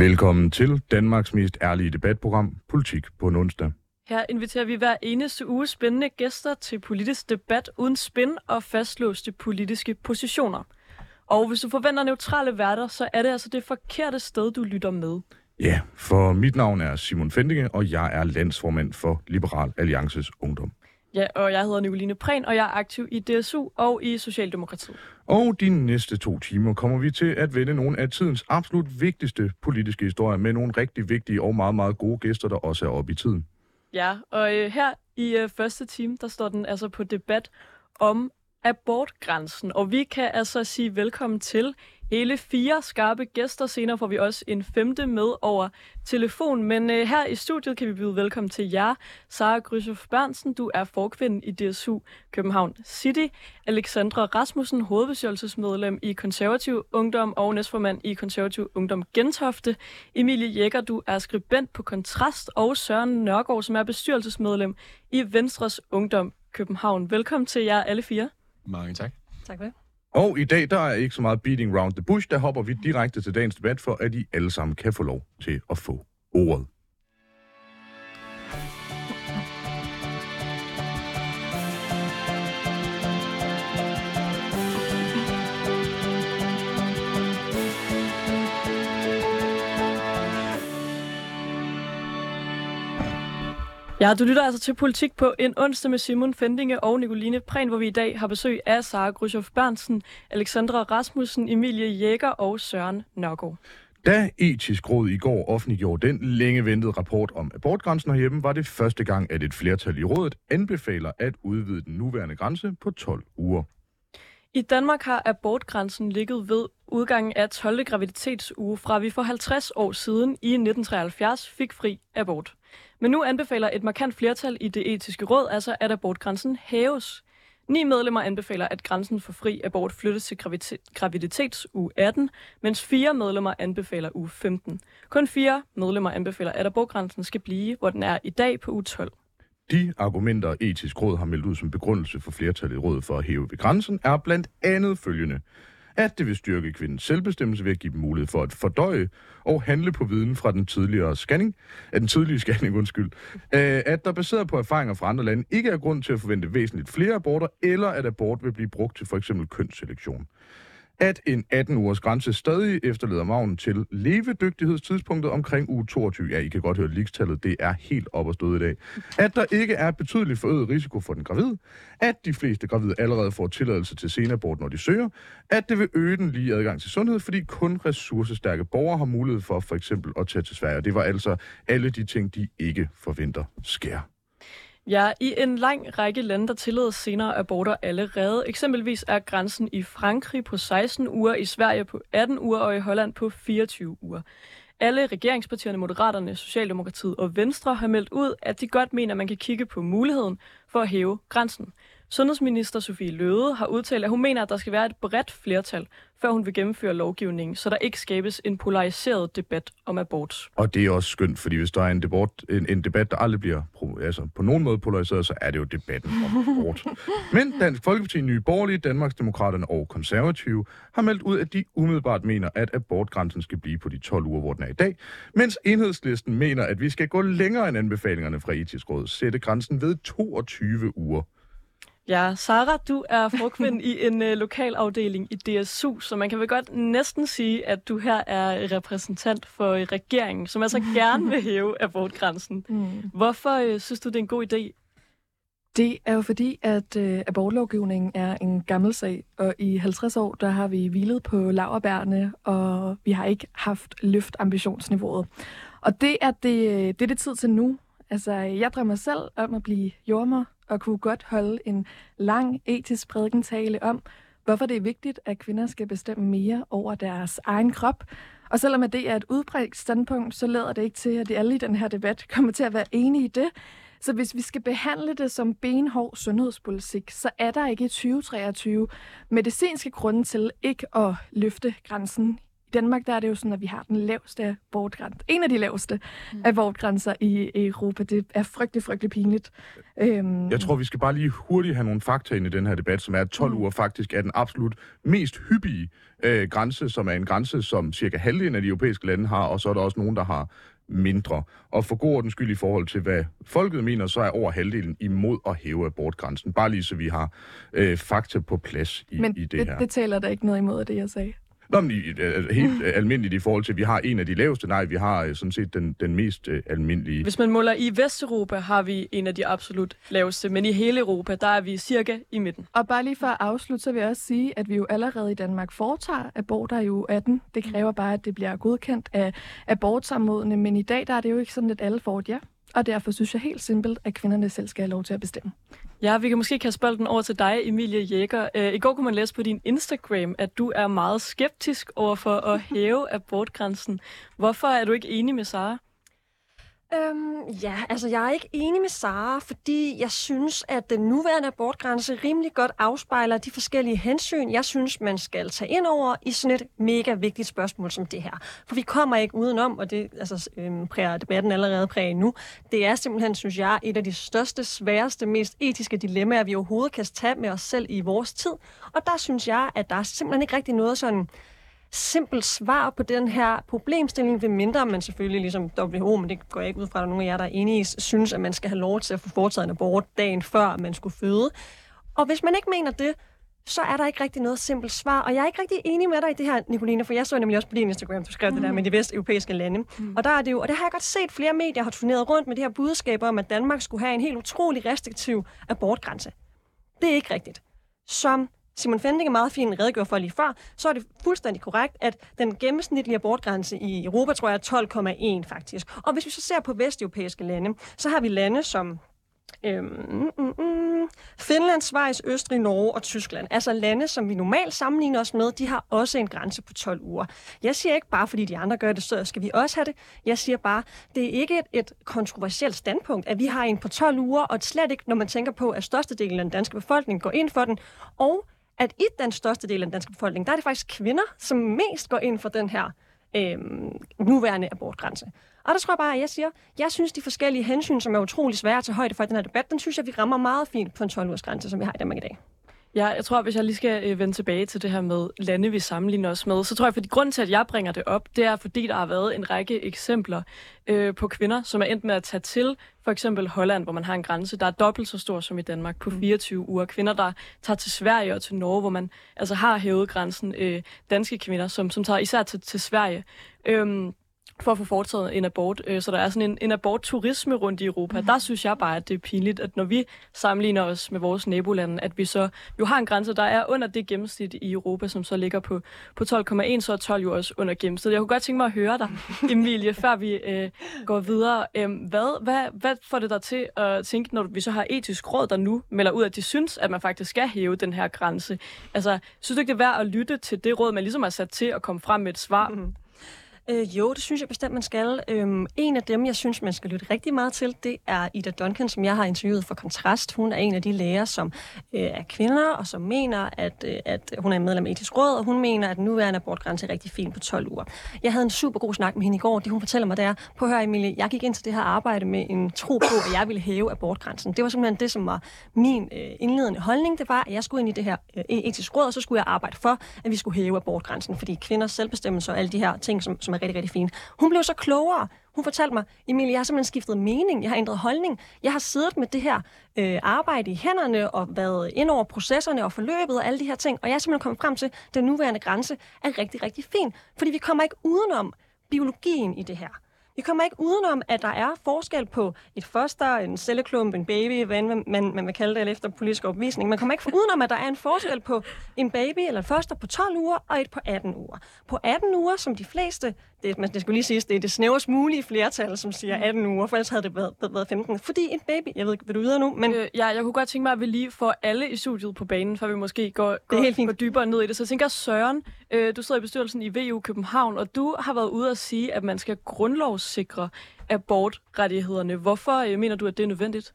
Velkommen til Danmarks mest ærlige debatprogram, Politik på en onsdag. Her inviterer vi hver eneste uge spændende gæster til politisk debat uden spin og fastlåste politiske positioner. Og hvis du forventer neutrale værter, så er det altså det forkerte sted, du lytter med. Ja, for mit navn er Simon Fendinge, og jeg er landsformand for Liberal Alliances Ungdom. Ja, og jeg hedder Nikoline Prehn, og jeg er aktiv i DSU og i Socialdemokratiet. Og de næste 2 timer kommer vi til at vende nogle af tidens absolut vigtigste politiske historier med nogle rigtig vigtige og meget, meget gode gæster, der også er oppe i tiden. Ja, og her i første time, der står den altså på debat om abortgrænsen. Og vi kan altså sige velkommen til hele 4 skarpe gæster. Senere får vi også en 5. med over telefon. Men her i studiet kan vi byde velkommen til jer, Sarah Gruszow. Du er forkvinde i DSU København City. Alexandra Rasmussen, hovedbestyrelsesmedlem i Konservativ Ungdom og næstformand i Konservativ Ungdom Gentofte. Emilie Jäger, du er skribent på Kontrast. Og Søren Nørgaard, som er bestyrelsesmedlem i Venstres Ungdom København. Velkommen til jer alle 4. Mange tak. Tak for det. Og i dag, der er ikke så meget beating round the bush. Der hopper vi direkte til dagens debat, for at I alle sammen kan få lov til at få ordet. Ja, du lytter altså til Politik på en onsdag med Simon Fendinge og Nikoline Prehn, hvor vi i dag har besøg af Sarah Gruszow, Alexandra Rasmussen, Emilie Jäger og Søren Nørgaard. Da Etisk Råd i går offentliggjorde den længe ventede rapport om abortgrænsen herhjemme, var det første gang, at et flertal i rådet anbefaler at udvide den nuværende grænse på 12 uger. I Danmark har abortgrænsen ligget ved udgangen af 12. graviditetsuge, fra vi for 50 år siden i 1973 fik fri abort. Men nu anbefaler et markant flertal i Det Etiske Råd altså, at abortgrænsen hæves. 9 medlemmer anbefaler, at grænsen for fri abort flyttes til graviditets uge 18, mens 4 medlemmer anbefaler uge 15. Kun 4 medlemmer anbefaler, at abortgrænsen skal blive, hvor den er i dag på uge 12. De argumenter, Etisk Råd har meldt ud som begrundelse for flertallet i rådet for at hæve ved grænsen, er blandt andet følgende: at det vil styrke kvindens selvbestemmelse ved at give dem mulighed for at fordøje og handle på viden fra den tidlige scanning, at der baseret på erfaringer fra andre lande ikke er grund til at forvente væsentligt flere aborter, eller at abort vil blive brugt til f.eks. kønsselektion. At en 18-ugers grænse stadig efterlader margen til levedygtighedstidspunktet omkring uge 22. Ja, I kan godt høre ligestallet, det er helt op og støde i dag. At der ikke er betydelig forøget risiko for den gravide. At de fleste gravide allerede får tilladelse til senabort, når de søger. At det vil øge den lige adgang til sundhed, fordi kun ressourcestærke borgere har mulighed for f.eks. at tage til Sverige. Det var altså alle de ting, de ikke forventer sker. Ja, i en lang række lande, der tillader senere aborter allerede. Eksempelvis er grænsen i Frankrig på 16 uger, i Sverige på 18 uger og i Holland på 24 uger. Alle regeringspartierne, Moderaterne, Socialdemokratiet og Venstre, har meldt ud, at de godt mener, at man kan kigge på muligheden for at hæve grænsen. Sundhedsminister Sofie Løde har udtalt, at hun mener, at der skal være et bredt flertal, før hun vil gennemføre lovgivningen, så der ikke skabes en polariseret debat om abort. Og det er også skønt, fordi hvis der er en debat, der aldrig bliver på nogen måde polariseret, så er det jo debatten om abort. Men Dansk Folkeparti, Nye Borgerlige, Danmarks Demokraterne og Konservative har meldt ud, at de umiddelbart mener, at abortgrænsen skal blive på de 12 uger, hvor den er i dag, mens Enhedslisten mener, at vi skal gå længere end anbefalingerne fra Etisk Råd, sætte grænsen ved 22 uger. Ja, Sarah, du er forkvind i en lokalafdeling i DSU, så man kan vel godt næsten sige, at du her er repræsentant for regeringen, som altså gerne vil hæve abortgrænsen. Hvorfor synes du, det er en god idé? Det er jo fordi, at abortlovgivningen er en gammel sag, og i 50 år, der har vi hvilet på laurbærrene, og vi har ikke haft løft ambitionsniveauet. Og det er det tid til nu. Altså, jeg drømmer selv om at blive jordemoder, og kunne godt holde en lang etisk prædikentale om, hvorfor det er vigtigt, at kvinder skal bestemme mere over deres egen krop. Og selvom det er et udbredt standpunkt, så lader det ikke til, at alle i den her debat kommer til at være enige i det. Så hvis vi skal behandle det som benhård sundhedspolitik, så er der ikke i 2023 medicinske grunde til ikke at løfte grænsen Danmark, der er det jo sådan, at vi har den laveste abortgrænse. En af de laveste abortgrænser i Europa. Det er frygtelig pinligt. Jeg tror, vi skal bare lige hurtigt have nogle fakta ind i den her debat, som er, at 12 uger faktisk er den absolut mest hyppige grænse, som er en grænse, som cirka halvdelen af de europæiske lande har, og så er der også nogen, der har mindre. Og for god ordens skyld i forhold til, hvad folket mener, så er over halvdelen imod at hæve abortgrænsen. Bare lige så vi har fakta på plads i det her. Men det taler der ikke noget imod af det, jeg sagde. Nå, men helt almindeligt i forhold til, at vi har en af de laveste. Nej, vi har sådan set den mest almindelige. Hvis man måler i Vesteuropa, har vi en af de absolut laveste, men i hele Europa, der er vi cirka i midten. Og bare lige for at afslutte, så vil jeg også sige, at vi jo allerede i Danmark foretager aborter i uge 18. Det kræver bare, at det bliver godkendt af abortsamrådene, men i dag der er det jo ikke sådan, at alle får det, ja. Og derfor synes jeg helt simpelt, at kvinderne selv skal have lov til at bestemme. Ja, vi kan måske kaste bolden over til dig, Emilie Jäger. I går kunne man læse på din Instagram, at du er meget skeptisk overfor at hæve abortgrænsen. Hvorfor er du ikke enig med Sarah? Jeg er ikke enig med Sarah, fordi jeg synes, at den nuværende abortgrænse rimelig godt afspejler de forskellige hensyn, jeg synes, man skal tage ind over i sådan et mega vigtigt spørgsmål som det her. For vi kommer ikke udenom, og det præger debatten allerede nu, det er simpelthen, synes jeg, et af de største, sværeste, mest etiske dilemmaer, vi overhovedet kan tage med os selv i vores tid. Og der synes jeg, at der er simpelthen ikke rigtig noget sådan simpelt svar på den her problemstilling, ved mindre man selvfølgelig, ligesom WHO, men det går jeg ikke ud fra, at der er nogen af jer, der er enige, synes, at man skal have lov til at få foretaget en abort dagen før, man skulle føde. Og hvis man ikke mener det, så er der ikke rigtig noget simpelt svar. Og jeg er ikke rigtig enig med dig i det her, Nikoline, for jeg så nemlig også på din Instagram, du skrev det der med de vesteuropæiske lande. Og der er det jo, og det har jeg godt set, flere medier har turneret rundt med det her budskab om, at Danmark skulle have en helt utrolig restriktiv abortgrænse. Det er ikke rigtigt. Som Simon Fendinge meget fint redegjorde for lige før, så er det fuldstændig korrekt, at den gennemsnitlige abortgrænse i Europa, tror jeg, er 12,1 faktisk. Og hvis vi så ser på vesteuropæiske lande, så har vi lande som Finland, Schweiz, Østrig, Norge og Tyskland. Altså lande, som vi normalt sammenligner os med, de har også en grænse på 12 uger. Jeg siger ikke bare, fordi de andre gør det, så skal vi også have det. Jeg siger bare, det er ikke et kontroversielt standpunkt, at vi har en på 12 uger, og slet ikke, når man tænker på, at størstedelen af den danske befolkning går ind for den, og at i den største del af den danske befolkning, der er det faktisk kvinder, som mest går ind for den her nuværende abortgrænse. Og der tror jeg bare, at jeg siger, jeg synes, de forskellige hensyn, som er utrolig svære at tage højde for i den her debat, den synes jeg, vi rammer meget fint på en 12-ugers grænse, som vi har i Danmark i dag. Ja, jeg tror, hvis jeg lige skal vende tilbage til det her med lande, vi sammenligner os med, så tror jeg, fordi grunden til, at jeg bringer det op, det er, fordi der har været en række eksempler på kvinder, som er endt med at tage til for eksempel Holland, hvor man har en grænse, der er dobbelt så stor som i Danmark på 24 uger. Kvinder, der tager til Sverige og til Norge, hvor man altså har hævet grænsen. Danske kvinder, som tager især til Sverige for at få foretaget en abort. Så der er sådan en abortturisme rundt i Europa. Der synes jeg bare, at det er pinligt, at når vi sammenligner os med vores nabolande, at vi så jo har en grænse, der er under det gennemsnit i Europa, som så ligger på 12,1, så er 12 jo også under gennemsnit. Jeg kunne godt tænke mig at høre dig, Emilie, før vi går videre. Hvad får det dig til at tænke, når vi så har Etisk Råd, der nu melder ud, at de synes, at man faktisk skal hæve den her grænse? Altså, synes du ikke, det er værd at lytte til det råd, man ligesom har sat til at komme frem med et svar? Jo, det synes jeg bestemt, man skal. En af dem, jeg synes, man skal lytte rigtig meget til, det er Ida Duncan, som jeg har interviewet for Kontrast. Hun er en af de læger, som er kvinder, og som mener, at hun er medlem af Etisk Råd, og hun mener, at den nuværende abortgrænse er rigtig fin på 12 uger. Jeg havde en super god snak med hende i går. Det, hun fortæller mig, det er, prøv at høre, Emilie, jeg gik ind til det her arbejde med en tro på, at jeg ville hæve abortgrænsen. Det var simpelthen det, som var min indledende holdning. Det var, at jeg skulle ind i det her Etisk Råd, og så skulle jeg arbejde for, at vi skulle hæve abortgrænsen, fordi kvinders selvbestemmelse og alle de her ting, som er rigtig, rigtig fint. Hun blev så klogere. Hun fortalte mig, Emilie, jeg har simpelthen skiftet mening, jeg har ændret holdning. Jeg har siddet med det her arbejde i hænderne og været ind over processerne og forløbet og alle de her ting, og jeg er simpelthen kommet frem til, at den nuværende grænse er rigtig, rigtig fin, fordi vi kommer ikke udenom biologien i det her. Vi kommer ikke udenom, at der er forskel på et foster, en celleklump, en baby, hvad man vil kalde det, eller efter politisk opvisning. Man kommer ikke udenom, at der er en forskel på en baby eller en foster på 12 uger og et på 18 uger. På 18 uger, som de fleste, det skulle lige siges, det er det snævrest mulige flertal, som siger 18 uger, for ellers havde det været 15. Fordi en baby, jeg ved ikke, vil du videre nu? Men ja, jeg kunne godt tænke mig, at vi lige får alle i studiet på banen, før vi måske går dybere ned i det. Så jeg tænker, Søren, du sidder i bestyrelsen i DSU København, og du har været ude at sige, at man skal grundlovssikre abortrettighederne. Hvorfor mener du, at det er nødvendigt?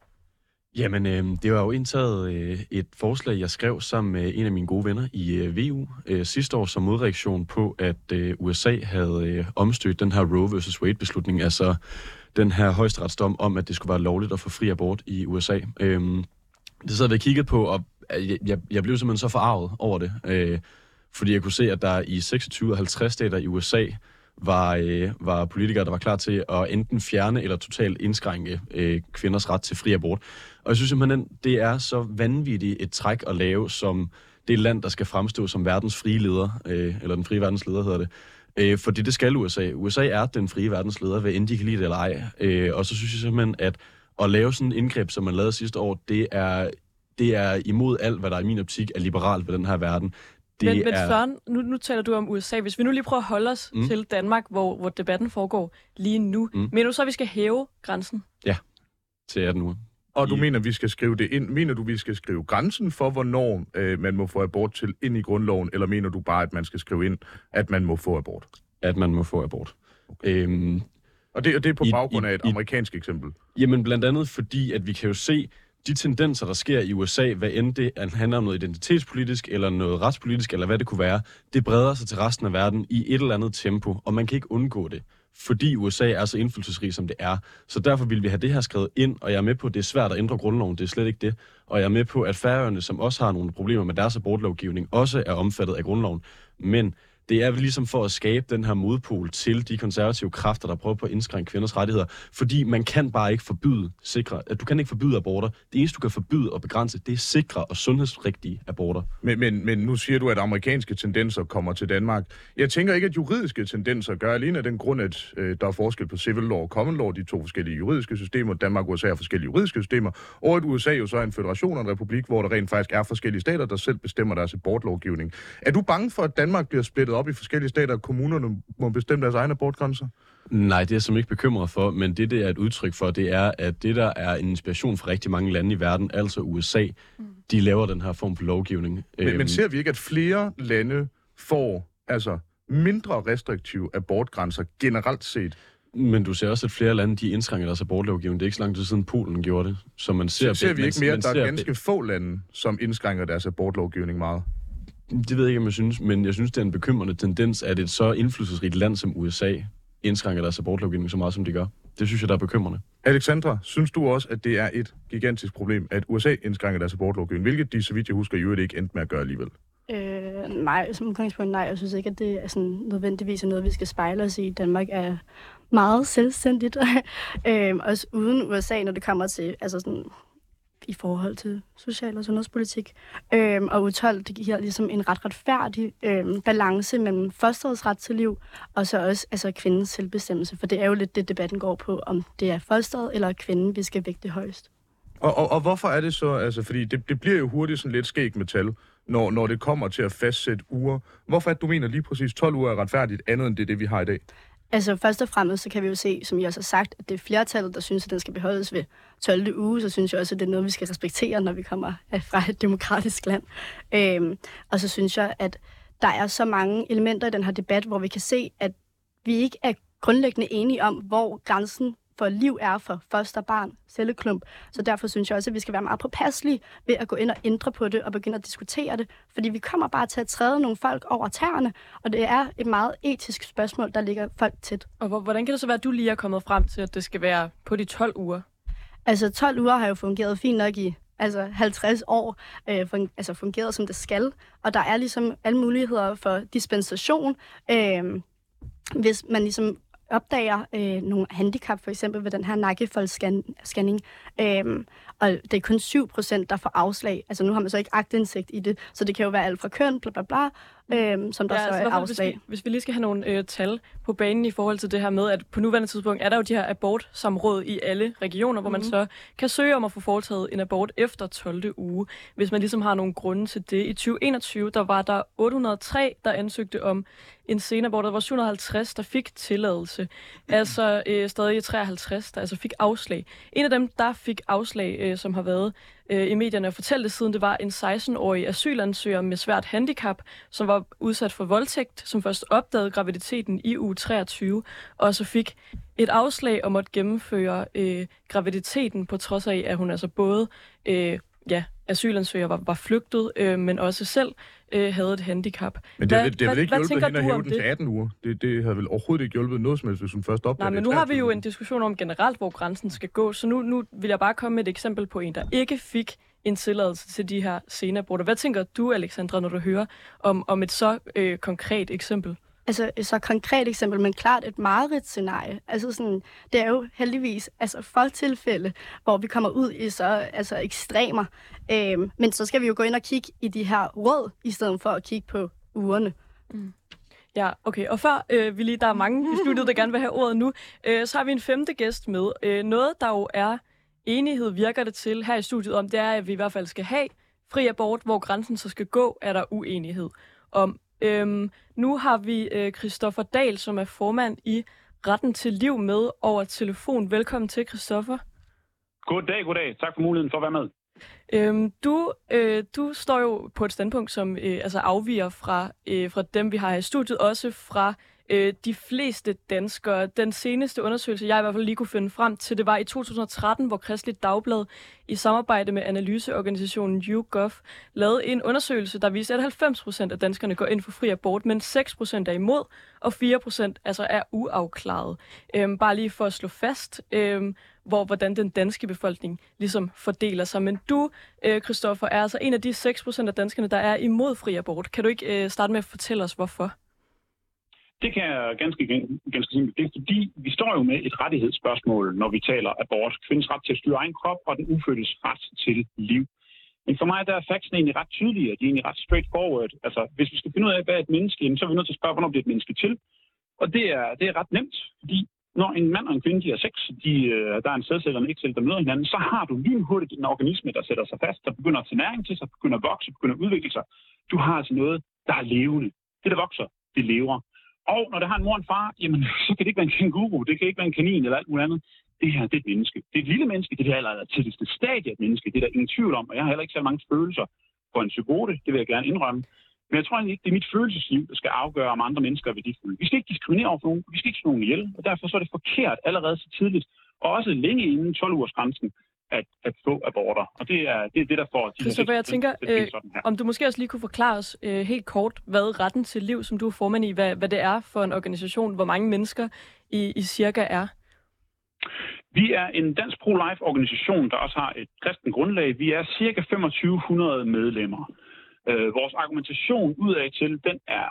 Jamen, det var jo indtaget et forslag, jeg skrev sammen med en af mine gode venner i VU sidste år som modreaktion på, at USA havde omstødt den her Roe vs. Wade-beslutning, altså den her højesteretsdom om, at det skulle være lovligt at få fri abort i USA. Det sad vi og kiggede på, og jeg blev simpelthen så forarvet over det, fordi jeg kunne se, at der i 26 og 50 stater i USA var politikere, der var klar til at enten fjerne eller totalt indskrænke kvinders ret til fri abort. Og jeg synes simpelthen, det er så vanvittigt et træk at lave som det land, der skal fremstå som verdens frie leder, eller den frie verdensleder hedder det. Fordi det skal USA. USA er den frie verdensleder, hvad end de kan lide det eller ej. Og så synes jeg simpelthen, at lave sådan et indgreb, som man lavede sidste år, det er imod alt, hvad der i min optik er liberalt ved den her verden. Men Søren, nu taler du om USA. Hvis vi nu lige prøver at holde os til Danmark, hvor debatten foregår lige nu. Mener du så, vi skal hæve grænsen? Ja, til 18 uger. Og du mener, vi skal skrive det ind? Mener du, vi skal skrive grænsen for, hvornår man må få abort til ind i grundloven? Eller mener du bare, at man skal skrive ind, at man må få abort? At man må få abort. Okay. Og det er på baggrund af et amerikansk eksempel? Jamen blandt andet fordi, at vi kan jo se de tendenser, der sker i USA, hvad end det handler om noget identitetspolitisk, eller noget retspolitisk, eller hvad det kunne være, det breder sig til resten af verden i et eller andet tempo, og man kan ikke undgå det, fordi USA er så indflydelsesrig, som det er. Så derfor vil vi have det her skrevet ind, og jeg er med på, at det er svært at ændre grundloven, det er slet ikke det. Og jeg er med på, at Færøerne, som også har nogle problemer med deres abortlovgivning, også er omfattet af grundloven. Men det er ligesom for at skabe den her modpol til de konservative kræfter, der prøver på at indskrænke kvinders rettigheder. Fordi man kan bare ikke du kan ikke forbyde aborter. Det eneste, du kan forbyde og begrænse, det er sikre og sundhedsrigtige aborter. Men nu siger du, at amerikanske tendenser kommer til Danmark. Jeg tænker ikke, at juridiske tendenser gør alene af den grund, at der er forskel på civil law og common law, de to forskellige juridiske systemer. Danmark og USA har forskellige juridiske systemer. Og at USA jo så er en føderation og en republik, hvor der rent faktisk er forskellige stater, der selv bestemmer deres abortlovgivning. Er du bange for, at Danmark bliver splittet op i forskellige stater, og kommunerne må bestemme deres egne abortgrænser? Nej, det er jeg simpelthen ikke bekymret for, men det er et udtryk for, det er, at det der er en inspiration for rigtig mange lande i verden, altså USA, de laver den her form for lovgivning. Men ser vi ikke, at flere lande får altså mindre restriktive abortgrænser generelt set? Men du ser også, at flere lande, de indskrænker deres abortlovgivning. Det er ikke så lang tid siden Polen gjorde det. Så man ser vi ikke mere, at der er ganske få lande, som indskrænker deres abortlovgivning meget? Det ved jeg ikke, om jeg synes, men jeg synes, det er en bekymrende tendens, at et så indflydelsesrigt land som USA indskrænker deres abortlovgivning så meget, som de gør. Det synes jeg, der er bekymrende. Alexandra, synes du også, at det er et gigantisk problem, at USA indskrænker deres abortlovgivning, hvilket de, så vidt jeg husker, i øvrigt ikke endte med at gøre alligevel? Nej, som udgangspunkt nej. Jeg synes ikke, at det er sådan nødvendigvis noget, vi skal spejle os i. Danmark er meget selvstændigt, også uden USA, når det kommer til i forhold til social- og sundhedspolitik. Og U12, det giver ligesom en ret retfærdig balance mellem fosterets ret til liv, og så også kvindens selvbestemmelse. For det er jo lidt det, debatten går på, om det er fosteret eller kvinden, vi skal vægte højst. Og hvorfor er det så? Altså, fordi det bliver jo hurtigt sådan lidt skægt med tal, når det kommer til at fastsætte uger. Hvorfor er det, du mener lige præcis 12 uger er retfærdigt andet, end det vi har i dag? Altså først og fremmest, så kan vi jo se, som I også har sagt, at det er flertallet, der synes, at den skal beholdes ved 12. uge, så synes jeg også, at det er noget, vi skal respektere, når vi kommer fra et demokratisk land. Og så synes jeg, at der er så mange elementer i den her debat, hvor vi kan se, at vi ikke er grundlæggende enige om, hvor grænsen for liv er for foster, barn, celleklump. Så derfor synes jeg også, at vi skal være meget påpasselige ved at gå ind og ændre på det og begynde at diskutere det. Fordi vi kommer bare til at træde nogle folk over tæerne, og det er et meget etisk spørgsmål, der ligger folk tæt. Og hvordan kan det så være, at du lige er kommet frem til, at det skal være på de 12 uger? Altså 12 uger har jo fungeret fint nok i 50 år, fungeret som det skal. Og der er ligesom alle muligheder for dispensation, hvis man ligesom opdager nogle handicap, for eksempel ved den her nakkefoldsscanning, og det er kun 7%, der får afslag. Altså nu har man så ikke aktindsigt i det, så det kan jo være alt fra køn, bla bla bla, som der så er afslag. Hvis vi lige skal have nogle tal på banen i forhold til det her med, at på nuværende tidspunkt er der jo de her abortsamråd i alle regioner, hvor man så kan søge om at få foretaget en abort efter 12. uge, hvis man ligesom har nogle grunde til det. I 2021, der var der 803, der ansøgte om en senabort, der var 750, der fik tilladelse. Altså stadig 53, der altså fik afslag. En af dem, der fik afslag, som har været i medierne og fortalte siden, det var en 16-årig asylansøger med svært handicap, som var udsat for voldtægt, som først opdagede graviditeten i uge 23, og så fik et afslag og måtte gennemføre graviditeten, på trods af, at hun altså både asylansøger var flygtet, men også selv havde et handicap. Men det har vel ikke hjulpet hende at hæve den til 18 uger? Det havde vel overhovedet ikke hjulpet noget som helst, hvis hun først opdagede. Nej, men nu har vi jo en diskussion om generelt, hvor grænsen skal gå, så nu vil jeg bare komme med et eksempel på en, der ikke fik en tilladelse til de her senaborter. Hvad tænker du, Alexandra, når du hører om et så konkret eksempel? Altså et så konkret eksempel, men klart et mareridtscenarie. Altså sådan, det er jo heldigvis for tilfælde, hvor vi kommer ud i så ekstremer. Men så skal vi jo gå ind og kigge i de her råd, i stedet for at kigge på ugerne. Mm. Ja, okay. Og før vi lige, der er mange i studiet, der gerne vil have ordet nu, så har vi en femte gæst med. Noget, der jo er enighed, virker det til her i studiet om, det er, at vi i hvert fald skal have fri abort, hvor grænsen så skal gå, er der uenighed om. Nu har vi Kristoffer Dahl, som er formand i Retten til Liv, med over telefon. Velkommen til, Kristoffer. Goddag. Tak for muligheden for at være med. Du står jo på et standpunkt, som afviger fra dem, vi har her i studiet, også fra de fleste danskere. Den seneste undersøgelse, jeg i hvert fald lige kunne finde frem til, det var i 2013, hvor Kristeligt Dagblad i samarbejde med analyseorganisationen YouGov lavede en undersøgelse, der viste, at 90% af danskerne går ind for fri abort, men 6% er imod, og 4% er uafklaret. Bare lige for at slå fast, hvordan den danske befolkning ligesom fordeler sig. Men du, Kristoffer, er en af de 6% af danskerne, der er imod fri abort. Kan du ikke starte med at fortælle os, hvorfor? Det kan jeg ganske simpelt. Det er fordi, vi står jo med et rettighedsspørgsmål, når vi taler abort. Kvindens ret til at styre egen krop og den ufødtes ret til liv. Men for mig der er faksen egentlig ret tydelige, og de er egentlig ret straightforward. Altså, hvis vi skal finde ud af, hvad er et menneske, så er vi nødt til at spørge, hvornår bliver et menneske til. Og det er ret nemt, fordi når en mand og en kvinde, de har sex, der er en sædcelle og en ægcelle, der møder hinanden, så har du lynhurtigt en organisme, der sætter sig fast, der begynder at tage næring til sig, begynder at vokse, begynder at udvikle sig. Du har altså noget, der er levende. Det, der vokser, det lever. Og når det har en mor og en far, jamen, så kan det ikke være en kænguru, det kan ikke være en kanin eller alt muligt andet. Det her, det er et menneske. Det er et lille menneske, det er det allertidligste stadie af et menneske. Det er der ingen tvivl om, og jeg har heller ikke så mange følelser for en psykote, det vil jeg gerne indrømme. Men jeg tror egentlig ikke, det er mit følelsesliv, der skal afgøre, om andre mennesker er værdifulde. Vi skal ikke diskriminere over for nogen, vi skal ikke slå nogen ihjel, og derfor så er det forkert allerede så tidligt, og også længe inden 12-ugersgrænsen, at få aborter. Og det er der får... Kristoffer, jeg tænker, om du måske også lige kunne forklare os helt kort, hvad Retten til Liv, som du er formand i, hvad det er for en organisation, hvor mange mennesker I cirka er? Vi er en dansk pro-life organisation, der også har et kristent grundlag. Vi er cirka 2500 medlemmer. Vores argumentation udad til, den er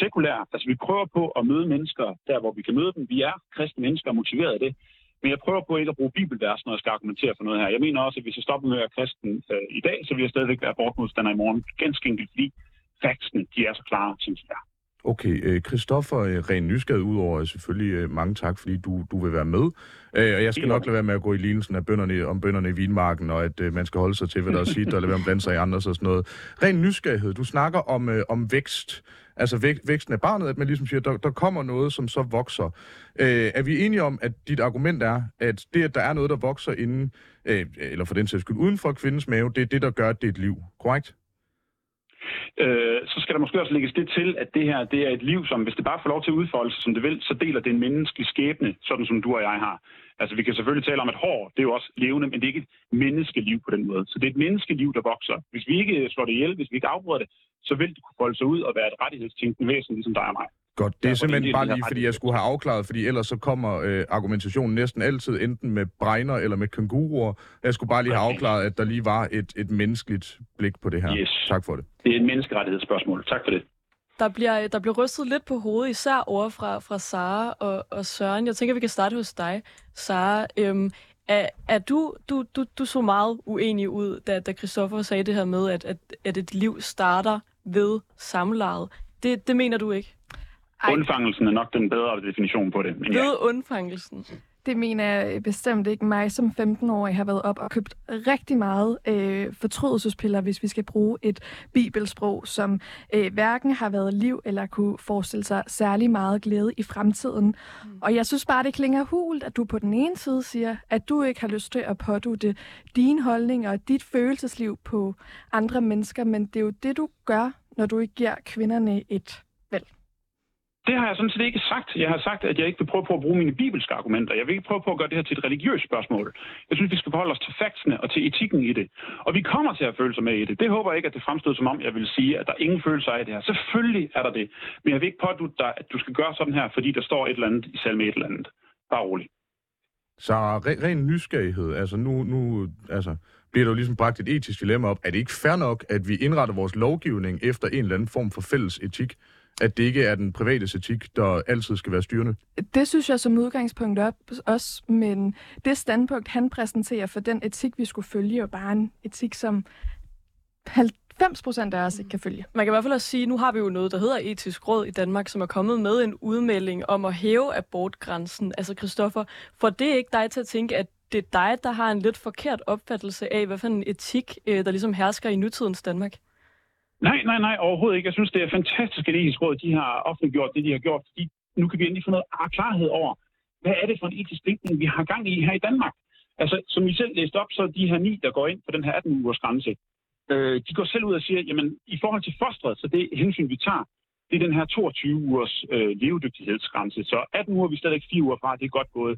sekulær. Altså, vi prøver på at møde mennesker der, hvor vi kan møde dem. Vi er kristne mennesker og motiveret af det. Men jeg prøver på ikke at bruge bibelvers, når jeg skal argumentere for noget her. Jeg mener også, at hvis jeg stopper med at være kristen i dag, så vil jeg stadigvæk være abortmodstander i morgen. Ganske enkelt, fordi faktsene, de er så klare, synes jeg. Okay, Kristoffer, ren nysgerrig udover selvfølgelig mange tak, fordi du vil være med. Og jeg skal nok lade være med at gå i lignelsen af bønderne i vinmarken, og at man skal holde sig til, hvad der er sit, og lade være med at blande sig i andres og sådan noget. Ren nysgerrighed, du snakker om vækst. Altså væksten af barnet, at man ligesom siger, der kommer noget, som så vokser. Er vi enige om, at dit argument er, at det, at der er noget, der vokser inden, eller for den sags skyld uden for kvindens mave, det er det, der gør, at det er et liv, korrekt? Så skal der måske også lægges det til, at det her, det er et liv, som hvis det bare får lov til at udfolde sig, som det vil, så deler det en menneskelig skæbne, sådan som du og jeg har. Altså vi kan selvfølgelig tale om, at hår, det er jo også levende, men det er ikke et menneskeliv på den måde. Så det er et menneskeliv, der vokser. Hvis vi ikke slår det ihjel, hvis vi ikke afbryder det, så vil det kunne folde sig ud og være et rettighedstænkende væsen, ligesom dig og mig. Godt, det er simpelthen bare lige, fordi jeg skulle have afklaret, fordi ellers så kommer argumentationen næsten altid enten med bregner eller med kænguruer. Jeg skulle bare lige have afklaret, at der lige var et menneskeligt blik på det her. Yes. Tak for det. Det er et menneskerettighedsspørgsmål. Tak for det. Der bliver rystet lidt på hovedet, især over fra Sarah og Søren. Jeg tænker, vi kan starte hos dig, Sarah. Du så meget uenig ud, da Kristoffer sagde det her med, at et liv starter ved samlejet. Det mener du ikke? Undfangelsen er nok den bedre definition på det. Men ja. Ved undfangelsen. Det mener jeg bestemt ikke. Mig som 15-årig har været op og købt rigtig meget fortrydelsespiller, hvis vi skal bruge et bibelsprog, som hverken har været liv eller kunne forestille sig særlig meget glæde i fremtiden. Mm. Og jeg synes bare, det klinger hult, at du på den ene side siger, at du ikke har lyst til at pådutte dine holdninger og dit følelsesliv på andre mennesker, men det er jo det, du gør, når du ikke giver kvinderne et valg. Det har jeg sådan set ikke sagt. Jeg har sagt, at jeg ikke vil prøve på at bruge mine bibelske argumenter. Jeg vil ikke prøve på at gøre det her til et religiøst spørgsmål. Jeg synes, vi skal forholde os til faktsene og til etikken i det. Og vi kommer til at føle sig med i det. Det håber jeg ikke, at det fremstod som om, jeg vil sige, at der ingen følelser er i det her. Selvfølgelig er der det. Men jeg vil ikke pådutte dig, at du skal gøre sådan her, fordi der står et eller andet i salme et eller andet. Bare roligt. Så ren nysgerrighed. Altså nu altså, bliver der jo ligesom bragt et etisk dilemma op. Er det ikke fair nok, at vi indretter vores lovgivning efter en eller anden form for fælles etik? At det ikke er den private etik, der altid skal være styrende? Det synes jeg som udgangspunkt også, men det standpunkt, han præsenterer for den etik, vi skulle følge, er bare en etik, som 90% af os ikke kan følge. Man kan i hvert fald også sige, at nu har vi jo noget, der hedder Etisk Råd i Danmark, som er kommet med en udmelding om at hæve abortgrænsen. Altså Kristoffer, får det ikke dig til at tænke, at det er dig, der har en lidt forkert opfattelse af, hvad for en etik, der ligesom hersker i nutidens Danmark? Nej, overhovedet ikke. Jeg synes, det er fantastisk, at Det Etiske Råd, de har offentliggjort det, de har gjort, fordi nu kan vi endelig få noget klarhed over, hvad er det for en etisk tænkning, vi har gang i her i Danmark? Altså, som I selv læste op, så er de her 9, der går ind på den her 18-ugers grænse. De går selv ud og siger, jamen, i forhold til fostret, så det hensyn, vi tager, det er den her 22-ugers levedygtighedsgrænse. Så 18 uger, vi er stadigvæk 4 uger fra, det er godt gået.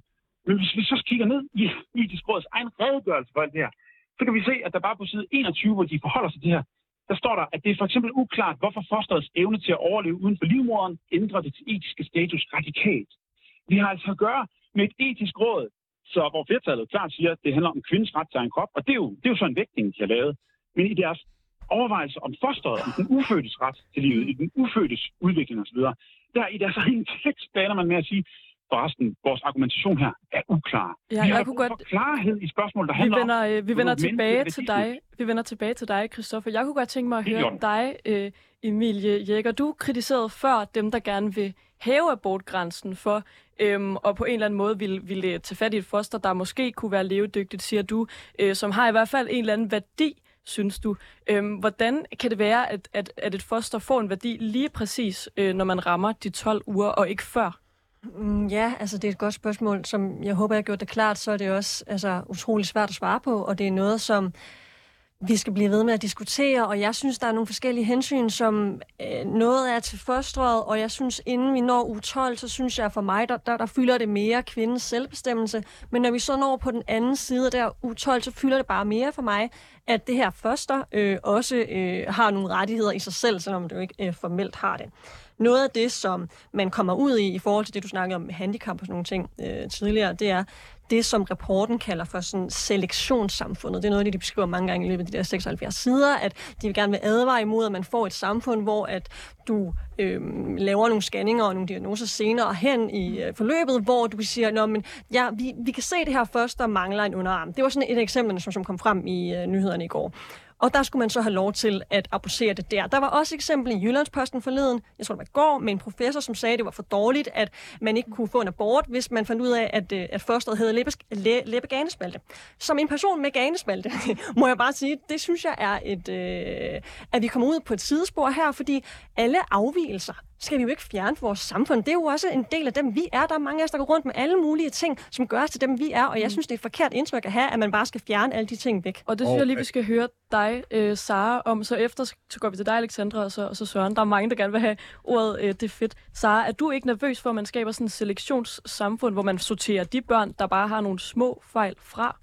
Men hvis vi så kigger ned i Etisk Råds egen redegørelse for alt det her, så kan vi se, at der bare på side 21, hvor de forholder sig til det her, der står der, at det er for eksempel uklart, hvorfor fosterets evne til at overleve uden for livmoderen ændrer det til etiske status radikalt. Vi har altså at gøre med et etisk råd, så hvor flertallet klart siger, at det handler om kvindens ret til en krop, og det er jo så en vægtning, de har lavet. Men i deres overvejelser om fosteret, om den ufødtes ret til livet, i den ufødtes udvikling osv., der i deres egen tekst baner man med at sige, forresten, vores argumentation her er uklar. Ja, jeg kunne godt klarhed i spørgsmål, der handler om. Vi vender tilbage til dig, Kristoffer. Jeg kunne godt tænke mig at høre dig, Emilie Jäger. Du kritiserede før dem, der gerne vil hæve abortgrænsen for, og på en eller anden måde ville tage fat i et foster, der måske kunne være levedygtigt, siger du, som har i hvert fald en eller anden værdi, synes du. Hvordan kan det være, at et foster får en værdi lige præcis, når man rammer de 12 uger og ikke før? Ja, altså det er et godt spørgsmål, som jeg håber, jeg har gjort det klart, så er det også utrolig svært at svare på, og det er noget, som vi skal blive ved med at diskutere, og jeg synes, der er nogle forskellige hensyn, som noget er til fostret, og jeg synes, inden vi når uge 12, så synes jeg for mig, der fylder det mere kvindens selvbestemmelse, men når vi så når på den anden side der uge 12, så fylder det bare mere for mig, at det her foster også har nogle rettigheder i sig selv, selvom det jo ikke formelt har det. Noget af det, som man kommer ud i forhold til det, du snakkede om med handicap og sådan nogle ting tidligere, det er det, som rapporten kalder for sådan selektionssamfundet. Det er noget, de beskriver mange gange i løbet af de der 76 sider, at de vil gerne vil advare imod, at man får et samfund, hvor at du laver nogle scanninger og nogle diagnoser senere hen i forløbet, hvor du siger, nå, men ja, vi kan se det her først, der mangler en underarm. Det var sådan et eksempel, som kom frem i nyhederne i går. Og der skulle man så have lov til at abusere det der. Der var også eksempel i Jyllandsposten forleden, jeg tror det var i går, med en professor, som sagde, at det var for dårligt, at man ikke kunne få en abort, hvis man fandt ud af, at fosteret havde læbeganespalte. Som en person med ganespalte, må jeg bare sige, det synes jeg er at vi kommer ud på et sidespor her, fordi alle afvigelser skal vi jo ikke fjerne fra vores samfund. Det er jo også en del af dem, vi er. Der er mange af os, der går rundt med alle mulige ting, som gør os til dem, vi er. Og jeg synes, det er et forkert indtryk at have, at man bare skal fjerne alle de ting væk. Og det synes jeg lige, vi skal høre dig, Sarah, om. Så efter så går vi til dig, Alexandra, og så Søren. Der er mange, der gerne vil have ordet. Det er fedt. Sarah, er du ikke nervøs for, at man skaber sådan et selektionssamfund, hvor man sorterer de børn, der bare har nogle små fejl fra?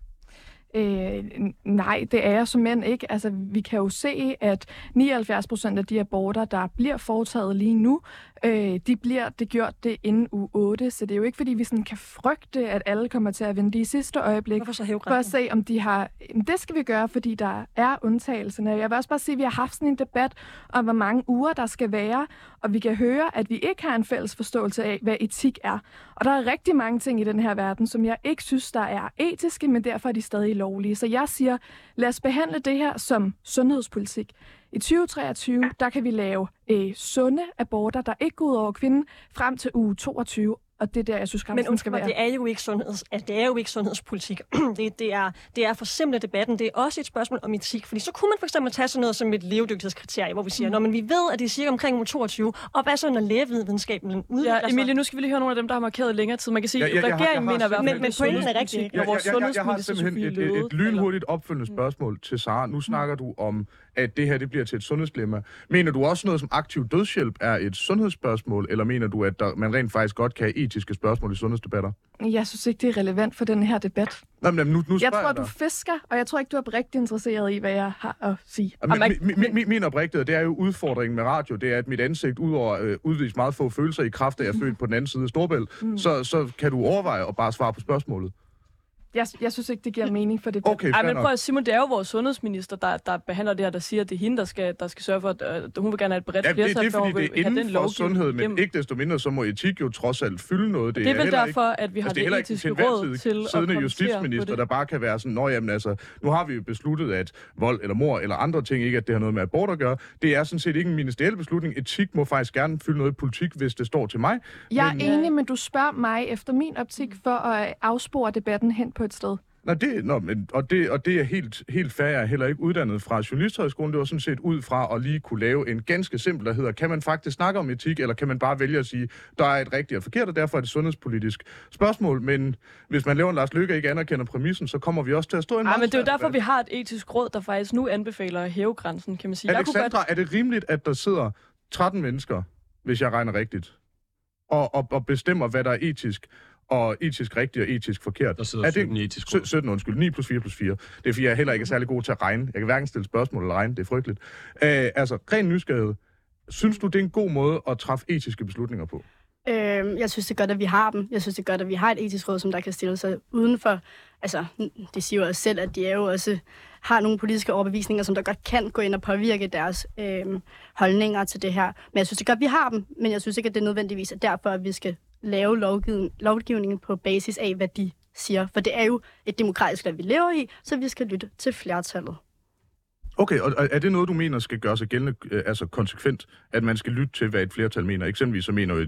Nej, det er jeg som end ikke. Altså, vi kan jo se, at 79% af de aborter, der bliver foretaget lige nu, de bliver det gjort det inden uge 8, så det er jo ikke, fordi vi sådan kan frygte, at alle kommer til at vente i sidste øjeblik. Hvorfor så hæve grænsen? For at se, om de har. Det skal vi gøre, fordi der er undtagelserne. Jeg vil også bare sige, at vi har haft sådan en debat om, hvor mange uger der skal være, og vi kan høre, at vi ikke har en fælles forståelse af, hvad etik er. Og der er rigtig mange ting i den her verden, som jeg ikke synes, der er etiske, men derfor er de stadig lovlige. Så jeg siger, lad os behandle det her som sundhedspolitik. I 2023, der kan vi lave sunde aborter, der ikke går ud over kvinden, frem til uge 22. Og det er der, jeg synes, grænsen skal være. Men det er jo ikke sundhedspolitik. Det er for simpelt debatten. Det er også et spørgsmål om etik. Fordi så kunne man for eksempel tage sådan noget som et levedygtighedskriterie, hvor vi siger, når vi ved, at det er cirka omkring 22, og hvad så, når lægevidenskaben udvikler sig? Ja, Emilie, nu skal vi lige høre nogle af dem, der har markeret længere tid. Man kan sige, at regeringen mener i hvert fald, men pointen er rigtig. Jeg har simpelthen et lynhurtigt opfølgende spørgsmål til Sarah. Nu snakker du om, at det her det bliver til et sundhedsdilemma. Mener du også noget som aktiv dødshjælp er et sundhedsspørgsmål, eller mener du, at man rent faktisk godt kan have etiske spørgsmål i sundhedsdebatter? Jeg synes ikke, det er relevant for den her debat. Jamen, nu jeg tror, du fisker, og jeg tror ikke, du er oprigtigt interesseret i, hvad jeg har at sige. Min oprigtighed, det er jo udfordringen med radio, det er, at mit ansigt udover udviser meget få følelser i kraft af, at jeg er født på den anden side af Storebælt, så kan du overveje at bare svare på spørgsmålet. Jeg synes ikke, det giver mening for det. Okay, ej, men prøv at Simon, det er jo vores sundhedsminister, der behandler det her, der siger, at det er hende, der skal sørge for, at hun vil gerne have et bredt flertal. Det er fordi, det er inden for sundhed, men ikke desto mindre, så må etik jo trods alt fylde noget. Det er vel derfor, at vi har det etiske råd til at siddende justitsminister, der bare kan være sådan, nå jamen altså, nu har vi jo besluttet, at vold eller mord eller andre ting ikke, at det har noget med abort at gøre. Det er sådan set ikke en ministeriel beslutning. Etik må faktisk gerne fylde noget i politik, hvis det står til mig. Jeg er enig, men du spørger mig efter min optik for at afspore debatten hen på et sted. Det er helt fair. Jeg er heller ikke uddannet fra journalisthøjskolen. Det var sådan set ud fra at lige kunne lave en ganske simpel, der hedder, kan man faktisk snakke om etik, eller kan man bare vælge at sige, der er et rigtigt og forkert, og derfor er det sundhedspolitisk spørgsmål. Men hvis man laver en Lars Løkke ikke anerkender præmissen, så kommer vi også til at stå i en meget. Men det er jo derfor, vi har et etisk råd, der faktisk nu anbefaler at hæve grænsen, kan man sige. Alexandra, er det rimeligt, at der sidder 13 mennesker, hvis jeg regner rigtigt, og bestemmer, hvad der er etisk? Og etisk rigtigt og etisk forkert. Der sidder 17 etisk råd. 17, undskyld. 9 plus 4 plus 4. Det er, fordi jeg heller ikke er særlig god til at regne. Jeg kan hverken stille spørgsmål eller regne. Det er frygteligt. Ren nysgerrighed. Synes du, det er en god måde at træffe etiske beslutninger på? Jeg synes, det er godt, at vi har dem. Jeg synes, det er godt, at vi har et etisk råd, som der kan stille sig udenfor. Altså, det siger jo også selv, at de er jo også har nogle politiske overbevisninger, som der godt kan gå ind og påvirke deres holdninger til det her. Men jeg synes, det er godt, at vi har dem. Men jeg synes ikke, at det er nødvendigvis er derfor, at vi skal lave lovgivningen på basis af, hvad de siger. For det er jo et demokratisk land, vi lever i, så vi skal lytte til flertallet. Okay, og er det noget, du mener skal gøre sig gældende, altså konsekvent, at man skal lytte til, hvad et flertal mener? Eksempelvis så mener jo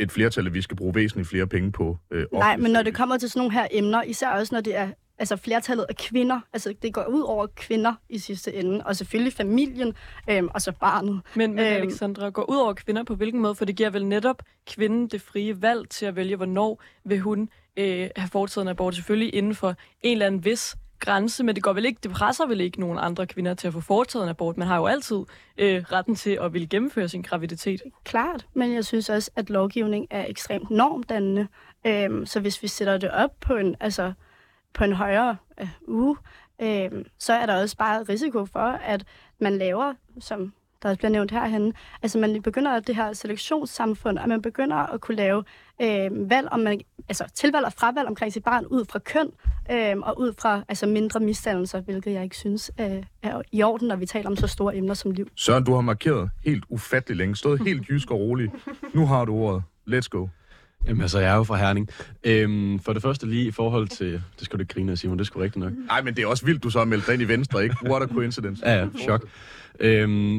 et flertal, at vi skal bruge væsentligt flere penge på nej, men når det kommer til sådan nogle her emner, især også når det er altså flertallet af kvinder, altså det går ud over kvinder i sidste ende, og selvfølgelig familien, og så barnet. Men Alexandra, går ud over kvinder på hvilken måde? For det giver vel netop kvinden det frie valg til at vælge, hvornår vil hun have foretaget en abort, selvfølgelig inden for en eller anden vis grænse, men det presser vel ikke nogen andre kvinder til at få foretaget en abort. Man har jo altid retten til at ville gennemføre sin graviditet. Klart, men jeg synes også, at lovgivning er ekstremt normdannende, så hvis vi sætter det op på en højere uge, så er der også bare risiko for, at man laver, som der også bliver nævnt herhenne, altså man begynder at det her selektionssamfund, og man begynder at kunne lave valg, om man, altså tilvalg og fravalg omkring sit barn ud fra køn, og ud fra altså mindre misdannelser, hvilket jeg ikke synes er i orden, når vi taler om så store emner som liv. Søren, du har markeret helt ufattelig længe, stået helt jysk og rolig. Nu har du ordet. Let's go. Jamen altså, jeg er jo fra Herning. For det første lige i forhold til... Det skal du ikke grine af, Simon, det er sgu rigtigt nok. Nej, men det er også vildt, du så har meldt dig ind i Venstre, ikke? What a coincidence. Ja, chok.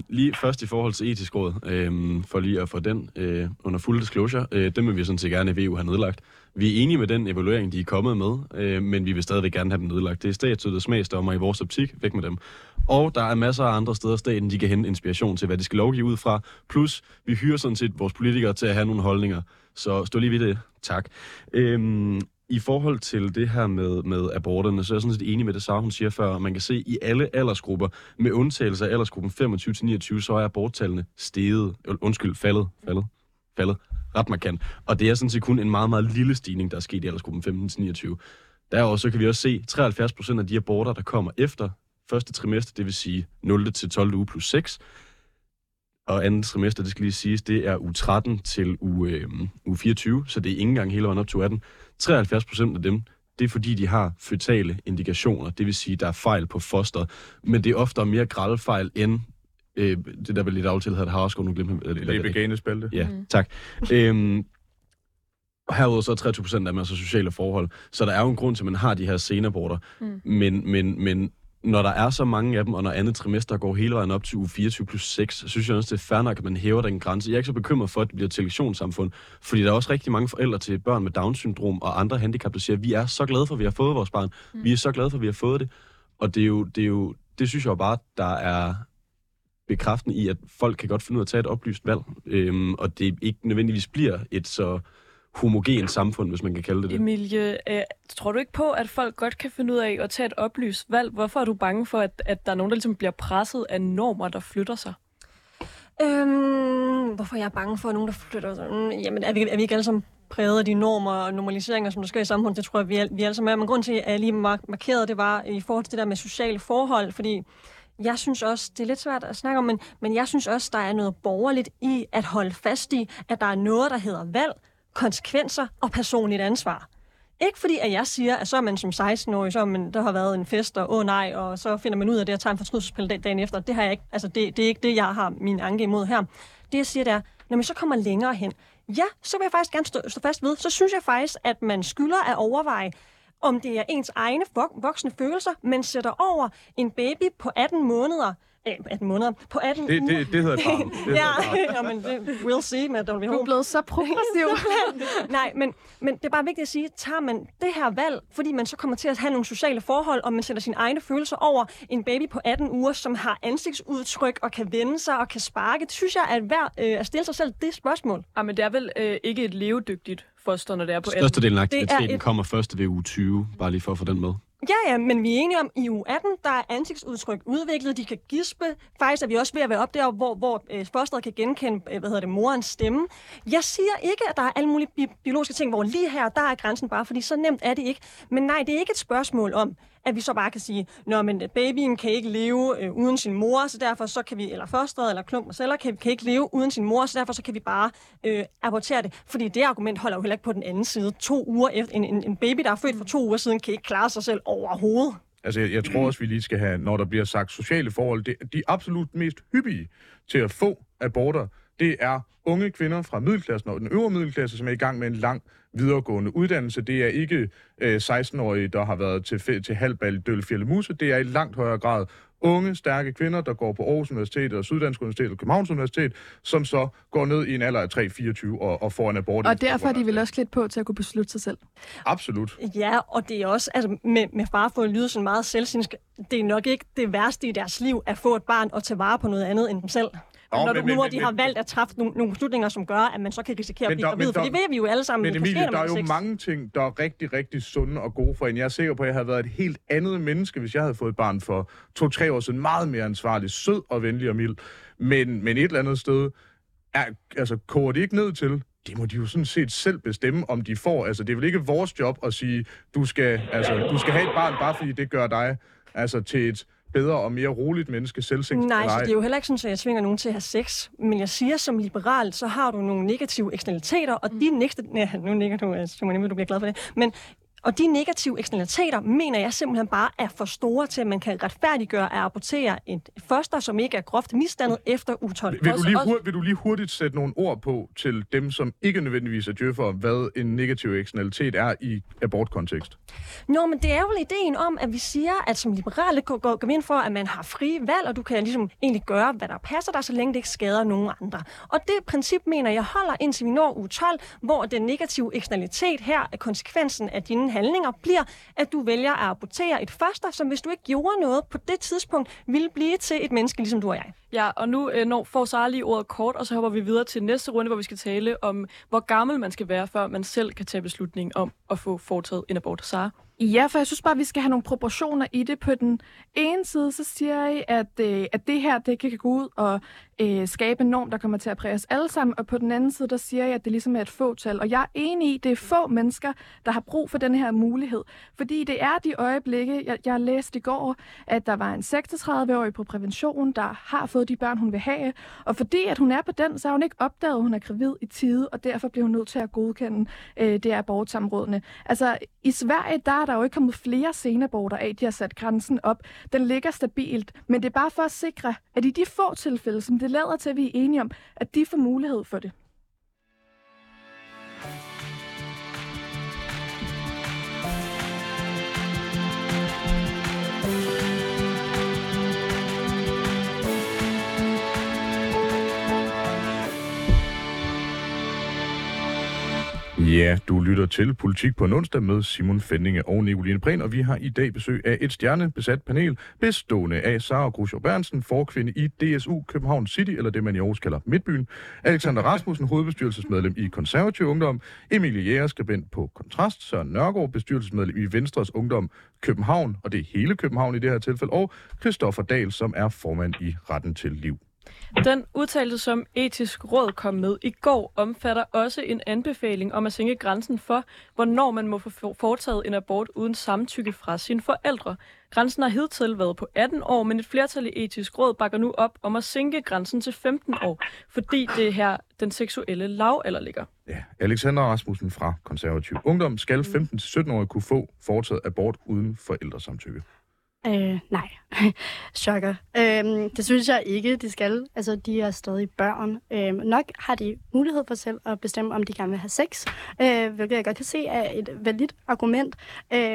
Lige først i forhold til etisk råd, for lige at få den under fuld disclosure, den vil vi sådan set gerne i VU have nedlagt. Vi er enige med den evaluering, de er kommet med, men vi vil stadigvæk gerne have dem nedlagt. Det er statstøttede smagsdommer i vores optik, væk med dem. Og der er masser af andre steder, staten de kan hente inspiration til, hvad de skal lovgive ud fra. Plus, vi hyrer sådan set vores politikere til at have nogle holdninger. Så stå lige ved det. Tak. I forhold til det her med aborterne, så er jeg sådan set enig med det, Sarah hun siger før. Man kan se, i alle aldersgrupper, med undtagelse af aldersgruppen 25-29, så er aborttallene faldet ret markant. Og det er sådan set kun en meget, meget lille stigning, der er sket i aldersgruppen 15-29. Derover så kan vi også se, 73% af de aborter, der kommer efter første trimester, det vil sige 0-12 uge plus 6, og andet trimester, det skal lige siges, det er uge 13 til uge 24, så det er ikke engang hele vejen op til 18. 73% af dem, det er fordi, de har føtale indikationer, det vil sige, der er fejl på foster, men det er oftere mere grælde fejl end det, der vel i daglig tilhed har også gået nogle glemt. Det er veganespælte. Ja, tak. Og herudover så er 23% af dem altså sociale forhold, så der er jo en grund til, at man har de her senaborter, men når der er så mange af dem, og når andet trimester går hele vejen op til uge 24+6, så synes jeg også, det er fair nok, at man hæver den grænse. Jeg er ikke så bekymret for, at det bliver et selektionssamfund, fordi der er også rigtig mange forældre til børn med Down-syndrom og andre handicap, der siger, at vi er så glade for, at vi har fået vores barn. Vi er så glade for, at vi har fået det. Og det synes jeg jo bare, der er bekræftende i, at folk kan godt finde ud af at tage et oplyst valg. Og det ikke nødvendigvis bliver et så homogent samfund, hvis man kan kalde det det. Emilie, tror du ikke på, at folk godt kan finde ud af at tage et oplyst valg? Hvorfor er du bange for, at der er nogen, der ligesom bliver presset af normer, der flytter sig? Hvorfor jeg er bange for, at nogen, der flytter sig? Jamen, er vi ikke alle sammen præget af de normer og normaliseringer, som der sker i samfundet? Det tror jeg, vi alle sammen er. Men grunden til, at jeg lige markerede det, var i forhold til det der med sociale forhold, fordi jeg synes også, det er lidt svært at snakke om, men jeg synes også, der er noget borgerligt i at holde fast i, at der er noget, der hedder valg, konsekvenser og personligt ansvar. Ikke fordi, at jeg siger, at så er man som 16-årig, så man, der har været en fest, og nej, og så finder man ud af det og tager en fortrydelsespille dagen efter. Det har jeg ikke, altså det er ikke det, jeg har min anke imod her. Det, jeg siger, det er, når man så kommer længere hen, ja, så vil jeg faktisk gerne stå fast ved, så synes jeg faktisk, at man skylder at overveje, om det er ens egne voksne følelser, man sætter over en baby på 18 måneder. Det hedder et barn. Ja, men det we'll see med Dolby Home. Du er blevet så progressiv. Nej, men det er bare vigtigt at sige, tager man det her valg, fordi man så kommer til at have nogle sociale forhold, og man sætter sine egne følelser over en baby på 18 uger, som har ansigtsudtryk og kan vende sig og kan sparke. Det synes jeg er værd at stille sig selv det spørgsmål. Ja, men det er vel ikke et levedygtigt foster, når det er på 18. Størstedelen af aktiviteten kommer først ved uge 20, bare lige for at få den med. Ja, men vi er enige om, i uge 18, der er ansigtsudtryk udviklet, de kan gispe. Faktisk er vi også ved at være op der, hvor fosteret kan genkende, morens stemme. Jeg siger ikke, at der er alle mulige biologiske ting, hvor lige her, der er grænsen bare, fordi så nemt er det ikke. Men nej, det er ikke et spørgsmål om, at vi så bare kan sige, nå, men babyen kan ikke leve uden sin mor, så derfor så kan vi, eller fosteret, eller klump og celler, kan ikke leve uden sin mor, så derfor så kan vi bare abortere det. Fordi det argument holder jo heller ikke på den anden side. 2 uger efter, en baby, der er født for 2 uger siden, kan ikke klare sig selv overhovedet. Altså, jeg tror også, vi lige skal have, når der bliver sagt sociale forhold, de absolut mest hyppige til at få aborter, det er unge kvinder fra middelklassen og den øvre middelklasse, som er i gang med en lang videregående uddannelse. Det er ikke 16-årige, der har været til halvbal, døl, fjellemuse. Det er i langt højere grad unge, stærke kvinder, der går på Aarhus Universitet og Syddansk Universitet og Københavns Universitet, som så går ned i en alder af 3-24 og får en abort. Og derfor er de vel også klædt på til at kunne beslutte sig selv? Absolut. Ja, og det er også, altså med far for at lyde sådan meget selvsinsk, det er nok ikke det værste i deres liv at få et barn og tage vare på noget andet end dem selv. Når de har valgt at træffe nogle beslutninger, som gør, at man så kan risikere at blive gravid. For det ved vi jo alle sammen. Men Emilie, der er jo mange ting, der er rigtig, rigtig sunde og gode for en. Jeg er sikker på, at jeg havde været et helt andet menneske, hvis jeg havde fået et barn for 2-3 år siden. Meget mere ansvarlig, sød og venlig og mild. Men et eller andet sted koger det ikke ned til. Det må de jo sådan set selv bestemme, om de får. Altså, det er vel ikke vores job at sige, du skal have et barn, bare fordi det gør dig til et bedre og mere roligt menneske selvsigt. Nej, så det er jo heller ikke sådan, at jeg tvinger nogen til at have sex. Men jeg siger, som liberal, så har du nogle negative eksternaliteter, og de nu nikker du, Simon, du bliver glad for det. Men, og de negative eksternaliteter, mener jeg simpelthen bare, er for store til, at man kan retfærdiggøre at abortere et foster, som ikke er groft misdannet efter uge 12. Vil du lige hurtigt sætte nogle ord på til dem, som ikke nødvendigvis er djøffere, hvad en negativ eksternalitet er i abortkontekst? Nå, men det er jo ideen om, at vi siger, at som liberale går vi ind for, at man har frie valg, og du kan ligesom egentlig gøre, hvad der passer dig, så længe det ikke skader nogen andre. Og det princip, mener jeg, holder indtil vi når uge 12, hvor den negative eksternalitet her, konsekvensen af dine handlinger, bliver, at du vælger at abortere et foster, som hvis du ikke gjorde noget på det tidspunkt, ville blive til et menneske, ligesom du og jeg. Ja, og nu får Sarah lige ordet kort, og så hopper vi videre til næste runde, hvor vi skal tale om, hvor gammel man skal være, før man selv kan tage beslutningen om at få foretaget en abort. Sarah? Ja, for jeg synes bare, vi skal have nogle proportioner i det. På den ene side, så siger jeg, at det her, det kan gå ud og skabe en norm, der kommer til at præge os alle sammen. Og på den anden side, der siger jeg, at det ligesom er et fåtal. Og jeg er enig i, at det er få mennesker, der har brug for den her mulighed. Fordi det er de øjeblikke, jeg læste i går, at der var en 36-årig på prævention, der har fået de børn, hun vil have. Og fordi at hun er på den, så har hun ikke opdaget, at hun er gravid i tide, og derfor bliver hun nødt til at godkende det abortsamrådene. Altså, i Sverige, der er jo ikke kommet flere senaborter af, de har sat grænsen op. Den ligger stabilt, men det er bare for at sikre, at i de få tilfælde, som det lader til, at vi er enige om, at de får mulighed for det. Ja, du lytter til Politik på en onsdag med Simon Fendinge og Nikoline Prehn, og vi har i dag besøg af et stjernebesat panel, bestående af Sarah Gruszow Berntsen, forkvinde i DSU København City, eller det man i Aarhus kalder Midtbyen, Alexandra Rasmussen, hovedbestyrelsesmedlem i Konservativ Ungdom, Emilie Jäger, skribent på Kontrast, Søren Nørgaard, bestyrelsesmedlem i Venstres Ungdom København, og det er hele København i det her tilfælde, og Kristoffer Dahl, som er formand i Retten til Liv. Den udtalelse, som Etisk Råd kom med i går, omfatter også en anbefaling om at sænke grænsen for, hvornår man må få foretaget en abort uden samtykke fra sine forældre. Grænsen har hidtil været på 18 år, men et flertal i Etisk Råd bakker nu op om at sænke grænsen til 15 år, fordi det her den seksuelle lavalder ligger. Ja, Alexandra Rasmussen fra Konservativ Ungdom skal 15-17-årige kunne få foretaget abort uden forældresamtykke. Nej, chokker. Det synes jeg ikke, de skal. Altså, de er stadig børn. Nok har de mulighed for selv at bestemme, om de gerne vil have sex, hvilket jeg godt kan se er et validt argument.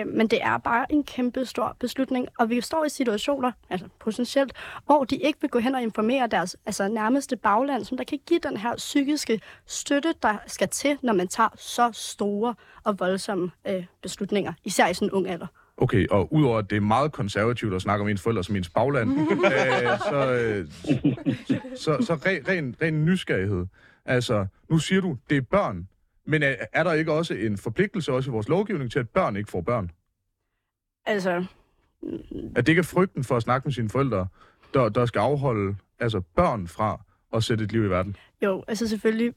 Men det er bare en kæmpe stor beslutning, og vi står i situationer, altså potentielt, hvor de ikke vil gå hen og informere deres nærmeste bagland, som der kan give den her psykiske støtte, der skal til, når man tager så store og voldsomme beslutninger, især i sådan en ung alder. Okay, og udover at det er meget konservativt at snakke om ens forældre som ens bagland, ren nysgerrighed. Altså, nu siger du, det er børn, men er der ikke også en forpligtelse også i vores lovgivning til, at børn ikke får børn? Altså... At det ikke er frygten for at snakke med sine forældre, der skal afholde børn fra at sætte et liv i verden? Jo, selvfølgelig...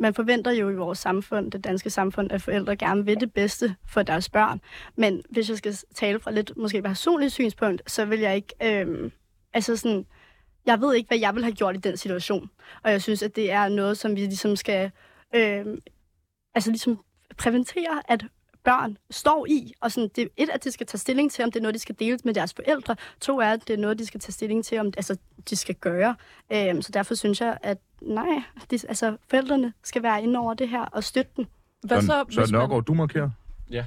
man forventer jo i vores samfund, det danske samfund, at forældre gerne vil det bedste for deres børn. Men hvis jeg skal tale fra lidt, måske personligt synspunkt, så vil jeg ikke, jeg ved ikke, hvad jeg ville have gjort i den situation. Og jeg synes, at det er noget, som vi ligesom skal, præventere, at børn står i, og sådan, det et, at de skal tage stilling til, om det er noget, de skal dele med deres forældre. To er, at det er noget, de skal tage stilling til, om de skal gøre. Så derfor synes jeg, at nej, forældrene skal være inde over det her og støtte dem. Hvad så Nørgaard, du markerer? Ja.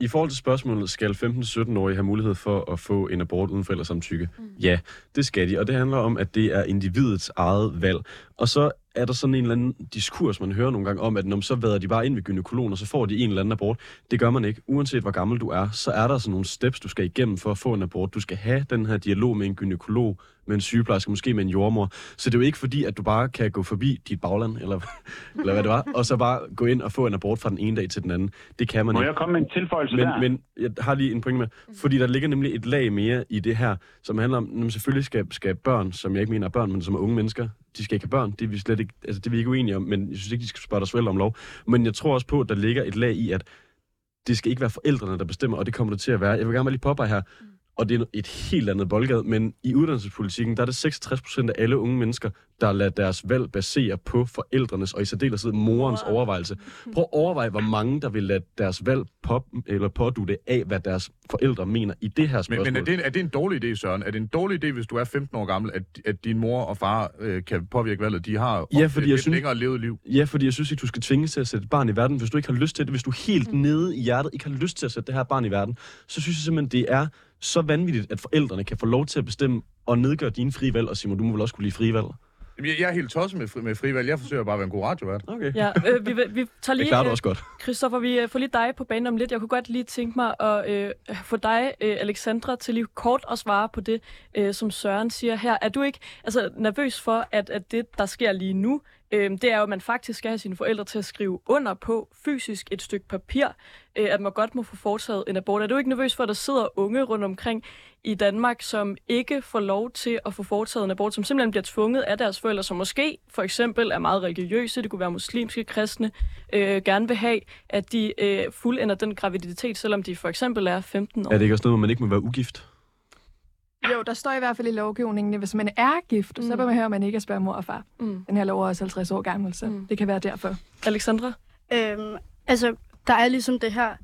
I forhold til spørgsmålet, skal 15-17-årige have mulighed for at få en abort uden forældresamtykke? Ja, det skal de, og det handler om, at det er individets eget valg. Og så er der sådan en eller anden diskurs, man hører nogle gange om, at så vader de bare ind ved gynækologen, og så får de en eller anden abort. Det gør man ikke. Uanset hvor gammel du er, så er der sådan nogle steps, du skal igennem for at få en abort. Du skal have den her dialog med en gynækolog, med en sygeplejerske, måske med en jordmor. Så det er jo ikke fordi, at du bare kan gå forbi dit bagland, eller hvad det var, og så bare gå ind og få en abort fra den ene dag til den anden. Det kan man ikke. Må jeg komme med en tilføjelse der? Men jeg har lige en pointe med, fordi der ligger nemlig et lag mere i det her, som handler om, at selvfølgelig skal børn, som jeg ikke mener er børn, men som er unge mennesker, de skal ikke have børn. Det er vi slet ikke, det er vi ikke uenige om, men jeg synes ikke, de skal spørge deres forældre om lov. Men jeg tror også på, at der ligger et lag i, at det skal ikke være forældrene, der bestemmer, og det kommer det til at være. Jeg vil gerne lige påpege her, og det er et helt andet boldgade, men i uddannelsespolitikken, der er det 66% af alle unge mennesker, der lader deres valg basere på forældrenes, og i særdeleshed morens overvejelse. Prøv at overveje, hvor mange, der vil lade deres valg pådutte af, hvad deres forældre mener i det her spørgsmål. Men er det en dårlig idé, Søren? Er det en dårlig idé, hvis du er 15 år gammel, at din mor og far kan påvirke valget? De har et længere levet liv. Ja, fordi jeg synes ikke, du skal tvinges til at sætte et barn i verden, hvis du ikke har lyst til det. Hvis du helt nede i hjertet ikke har lyst til at sætte det her barn i verden, så synes jeg simpelthen, det er så vanvittigt, at forældrene kan få lov til at bestemme og nedgøre dine frivalg, og Simon, du må vel også kunne lide frivalg? Jeg er helt tosset med frivalg. Jeg forsøger bare at være en god radiovært. Okay. Ja, vi tager lige... Det klarer du også godt. Kristoffer, vi får lige dig på banen om lidt. Jeg kunne godt lige tænke mig at få dig, Alexandra, til lige kort at svare på det, som Søren siger her. Er du ikke nervøs for, at det, der sker lige nu, det er jo, at man faktisk skal have sine forældre til at skrive under på fysisk et stykke papir, at man godt må få foretaget en abort. Er du ikke nervøs for, at der sidder unge rundt omkring i Danmark, som ikke får lov til at få foretaget en abort, som simpelthen bliver tvunget af deres forældre, som måske for eksempel er meget religiøse, det kunne være muslimske kristne, gerne vil have, at de fuldender den graviditet, selvom de for eksempel er 15 år? Er det ikke også noget, hvor man ikke må være ugift? Jo, der står i hvert fald i lovgivningen, at hvis man er gift, så bør man høre, at man ikke er spørge mor og far. Den her lov er også 50 år gammel, så det kan være derfor. Alexandra? Der er ligesom det her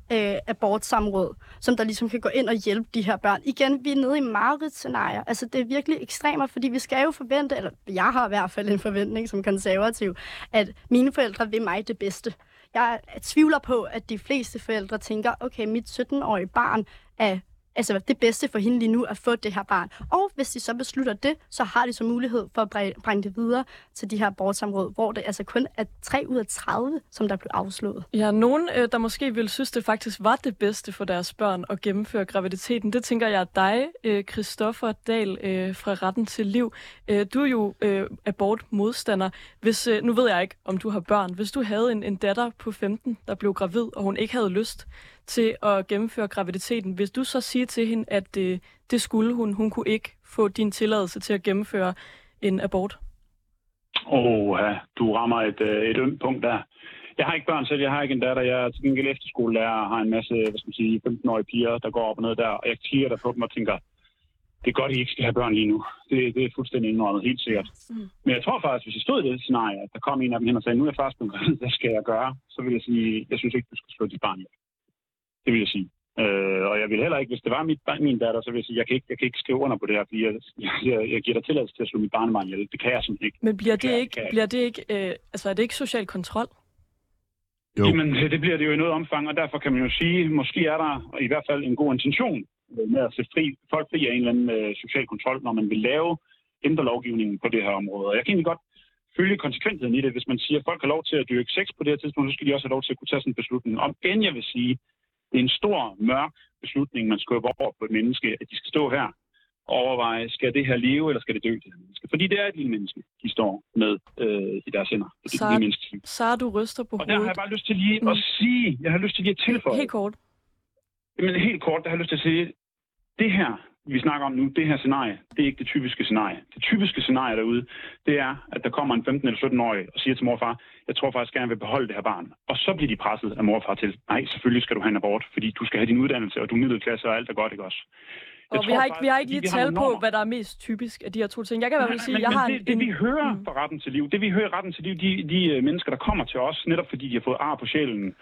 abortsamråd, som der ligesom kan gå ind og hjælpe de her børn. Igen, vi er nede i mareridtscenarier. Det er virkelig ekstremer, fordi vi skal jo forvente, eller jeg har i hvert fald en forventning som konservativ, at mine forældre vil mig det bedste. Jeg tvivler på, at de fleste forældre tænker, okay, mit 17-årige barn er altså det bedste for hende lige nu at få det her barn. Og hvis de så beslutter det, så har de så mulighed for at bringe det videre til de her abortsamråd, hvor det altså kun er 3 ud af 30, som der blev afslået. Ja, nogen, der måske ville synes, det faktisk var det bedste for deres børn at gennemføre graviditeten. Det tænker jeg er dig, Kristoffer Dahl fra Retten til Liv. Du er jo abortmodstander. Hvis, nu ved jeg ikke, om du har børn. Hvis du havde en datter på 15, der blev gravid, og hun ikke havde lyst til at gennemføre graviditeten, hvis du så siger til hende, at det skulle hun kunne ikke få din tilladelse til at gennemføre en abort? Du rammer et ømt punkt der. Jeg har ikke børn selv, jeg har ikke en datter. Jeg er til gengæld efterskolelærer og har en masse 15-årige piger, der går op og ned der, og jeg kigger der på dem og tænker, det er godt, I ikke skal have børn lige nu. Det er fuldstændig indrømmet, helt sikkert. Mm. Men jeg tror faktisk, hvis jeg stod i det scenarie, at der kom en af dem hen og sagde, nu er jeg faktisk blevet gravid, hvad skal jeg gøre? Så vil jeg sige, jeg synes ikke, du skal slå dit barn ihjel. Det vil jeg sige. Og jeg vil heller ikke, hvis det var min datter, så vil jeg sige, jeg kan ikke skrive under på det her, fordi jeg giver dig tilladelse til at slå mit barnebarn ihjel. Det kan jeg simpelthen ikke. Men er det ikke social kontrol? Jo. Jamen, det bliver det jo i noget omfang, og derfor kan man jo sige, måske er der i hvert fald en god intention med at sætte folk fri af en eller anden social kontrol, når man vil ændre lovgivningen på det her område. Og jeg kan egentlig godt følge konsekvensen i det, hvis man siger, at folk har lov til at dyrke sex på det her tidspunkt, så skal de også have lov til at kunne tage sådan en beslutning. Om end jeg vil sige, det er en stor, mørk beslutning, man skubber over på et menneske, at de skal stå her og overveje, skal det her leve, eller skal det dø til det menneske? Fordi det er et lille menneske, de står med i deres hænder. Så du ryster på hovedet. Og der har jeg bare lyst til lige at sige, jeg har lyst til lige at tilføje. Helt kort. Jamen helt kort, der har jeg lyst til at sige, det her, vi snakker om nu, det her scenarie, det er ikke det typiske scenarie. Det typiske scenarie derude, det er, at der kommer en 15- eller 17-årig og siger til mor og far, jeg tror faktisk gerne, jeg vil beholde det her barn. Og så bliver de presset af mor og far til, nej, selvfølgelig skal du have en abort, fordi du skal have din uddannelse, og du er middelklasse, og alt er godt, ikke også? Vi har ikke lige tal på, hvad der er mest typisk af de her to ting. Jeg kan i hvert fald sige, vi hører fra Retten til Liv, det vi hører Retten til Liv, de mennesker, der kommer til os, netop fordi de har fået ar på sjælen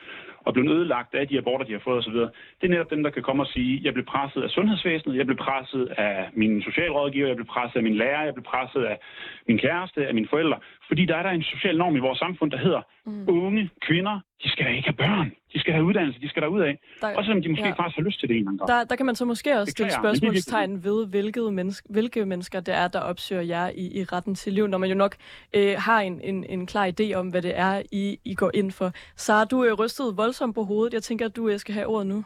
og blevet ødelagt af de aborter, de har fået osv., det er netop dem, der kan komme og sige, jeg blev presset af sundhedsvæsenet, jeg blev presset af min socialrådgiver, jeg blev presset af min lærer, jeg blev presset af min kæreste, af mine forældre. Fordi der er en social norm i vores samfund, der hedder, unge kvinder, de skal ikke have børn. De skal have uddannelse, de skal derud af. Også selvom de måske faktisk har lyst til det en gang. Der kan man så måske også stille spørgsmålstegn ved, hvilke mennesker det er, der opsøger jer i Retten til Liv, når man jo nok har en klar idé om, hvad det er, I går ind for. Sarah, du er rystet voldsomt på hovedet. Jeg tænker, at du skal have ordet nu.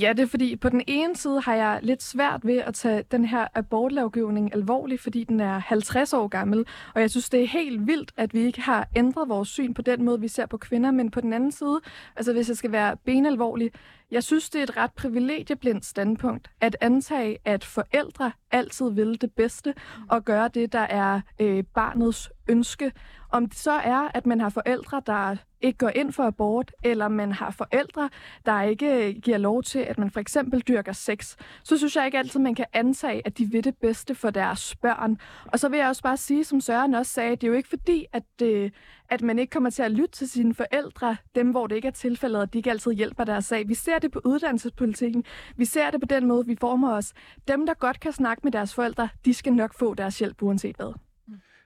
Ja, det er fordi, på den ene side har jeg lidt svært ved at tage den her abortlovgivning alvorligt, fordi den er 50 år gammel, og jeg synes, det er helt vildt, at vi ikke har ændret vores syn på den måde, vi ser på kvinder, men på den anden side, altså hvis jeg skal være benalvorlig, jeg synes, det er et ret privilegieblindt standpunkt at antage, at forældre altid vil det bedste og gøre det, der er barnets ønske. Om det så er, at man har forældre, der ikke går ind for abort, eller man har forældre, der ikke giver lov til, at man for eksempel dyrker sex, så synes jeg ikke altid, man kan antage, at de vil det bedste for deres børn. Og så vil jeg også bare sige, som Søren også sagde, det er jo ikke fordi, at man ikke kommer til at lytte til sine forældre, dem hvor det ikke er tilfældet, og de ikke altid hjælper deres sag. Vi ser det på uddannelsespolitikken, vi ser det på den måde, vi former os. Dem, der godt kan snakke med deres forældre, de skal nok få deres hjælp uanset hvad.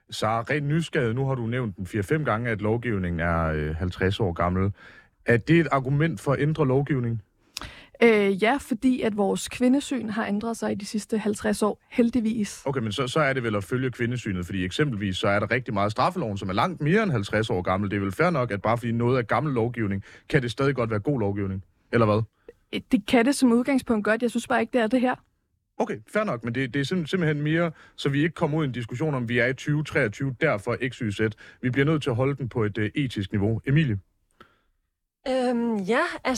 Så rent nysgerrighed, nu har du nævnt den 4-5 gange, at lovgivningen er 50 år gammel. Er det et argument for at ændre lovgivningen? Ja, fordi at vores kvindesyn har ændret sig i de sidste 50 år, heldigvis. Okay, men så er det vel at følge kvindesynet, fordi eksempelvis så er der rigtig meget straffeloven, som er langt mere end 50 år gammel. Det er vel fair nok, at bare fordi noget er gammel lovgivning, kan det stadig godt være god lovgivning, eller hvad? Det kan det som udgangspunkt godt. Jeg synes bare ikke, det er det her. Okay, fair nok, men det er simpelthen mere, så vi ikke kommer ud i en diskussion om, vi er i 2023, derfor XYZ. Vi bliver nødt til at holde den på et etisk niveau. Emilie? Jeg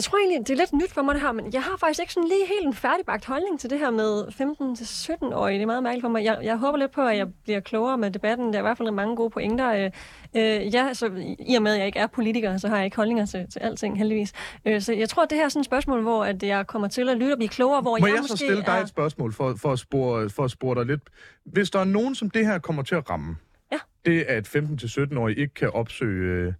tror egentlig, det er lidt nyt for mig det her, men jeg har faktisk ikke sådan lige helt en færdigbagt holdning til det her med 15-17-årige. Det er meget mærkeligt for mig. Jeg håber lidt på, at jeg bliver klogere med debatten. Der er i hvert fald mange gode pointer. I og med, at jeg ikke er politiker, så har jeg ikke holdninger til alting, heldigvis. Så jeg tror, at det her er sådan et spørgsmål, hvor at jeg kommer til at lytte og blive klogere, hvor jeg måske så stille dig et spørgsmål for at spore dig lidt? Hvis der er nogen, som det her kommer til at ramme, det at 15-17-årige ikke kan opsøge